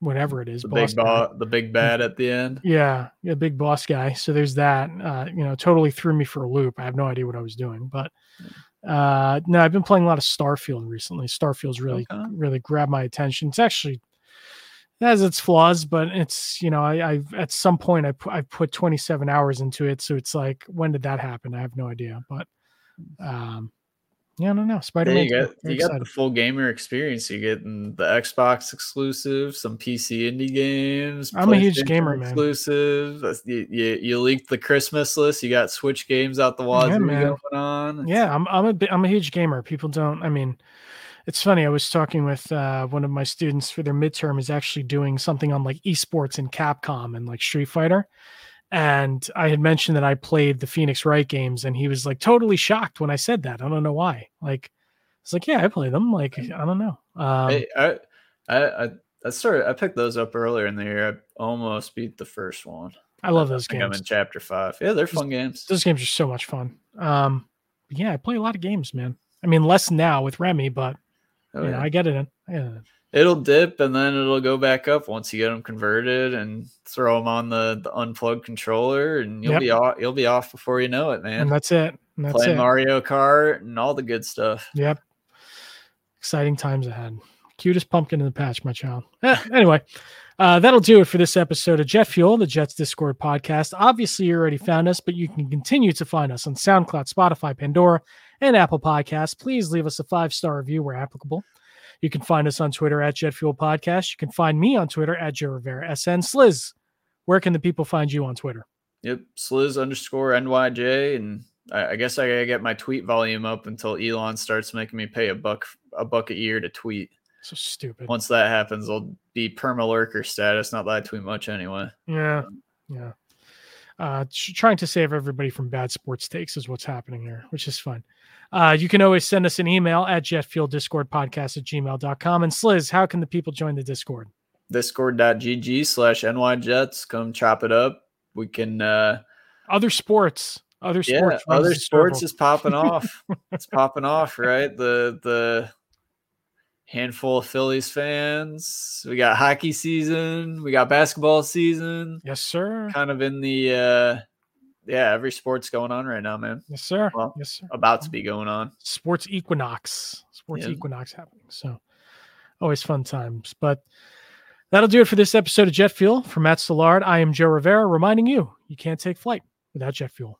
whatever it is, the boss big, bo- the big bad at the end. Yeah, yeah, big boss guy. So there's that. Uh, you know, totally threw me for a loop. I have no idea what I was doing, but uh, no, I've been playing a lot of Starfield recently. Starfield's really, okay. really grabbed my attention. It's actually it has its flaws, but it's you know, I I've, at some point I pu- I put twenty-seven hours into it, so it's like, when did that happen? I have no idea, but. Um, Yeah, I don't know. Spider-Man. Yeah, you got, you got the full gamer experience. You're getting the Xbox exclusive, some P C indie games. I'm a huge gamer, exclusive. Man. You, you, you leaked the Christmas list. You got Switch games out the wazoo yeah, going on. It's, yeah, I'm I'm a, I'm a huge gamer. People don't. I mean, it's funny. I was talking with uh, one of my students for their midterm is actually doing something on like esports and Capcom and like Street Fighter. And I had mentioned that I played the Phoenix Wright games, and he was like totally shocked when I said that. I don't know why. Like, it's like, yeah, I play them. Like, I don't know. Um, hey, I, I, I started. I picked those up earlier in the year. I almost beat the first one. I love those I think games. I'm in chapter five. Yeah, they're fun those, games. Those games are so much fun. Um, yeah, I play a lot of games, man. I mean, less now with Remy, but oh, yeah, know, I get it. I get it. It'll dip and then it'll go back up once you get them converted and throw them on the, the unplugged controller, and you'll yep. be off. You'll be off before you know it, man. And that's it. And that's Playing it. Mario Kart and all the good stuff. Yep. Exciting times ahead. Cutest pumpkin in the patch, my child. Anyway, uh, that'll do it for this episode of Jet Fuel, the Jets Discord podcast. Obviously, you already found us, but you can continue to find us on SoundCloud, Spotify, Pandora, and Apple Podcasts. Please leave us a five-star review where applicable. You can find us on Twitter at Jet Fuel Podcast. You can find me on Twitter at Joe Rivera S N. Sliz, where can the people find you on Twitter? Yep, Sliz underscore N Y J. And I, I guess I gotta get my tweet volume up until Elon starts making me pay a buck a buck a year to tweet. So stupid. Once that happens, I'll be perma lurker status. Not that I tweet much anyway. Yeah, yeah. Uh, trying to save everybody from bad sports takes is what's happening there, which is fun. Uh, you can always send us an email at jetfueldiscordpodcast at gmail dot com. And Sliz, how can the people join the Discord? Discord dot g g slash N Y Jets. Come chop it up. We can. Uh, Other sports. Other sports, yeah, other sports is popping off. It's popping off, right? The the handful of Phillies fans. We got hockey season. We got basketball season. Yes, sir. Kind of in the uh, yeah, every sport's going on right now, man. Yes, sir. Well, yes, sir. About to be going on. Sports equinox. Sports yeah. equinox happening. So always fun times, but. That'll do it for this episode of Jet Fuel. For Matt Szilard, I am Joe Rivera, reminding you, you can't take flight without Jet Fuel.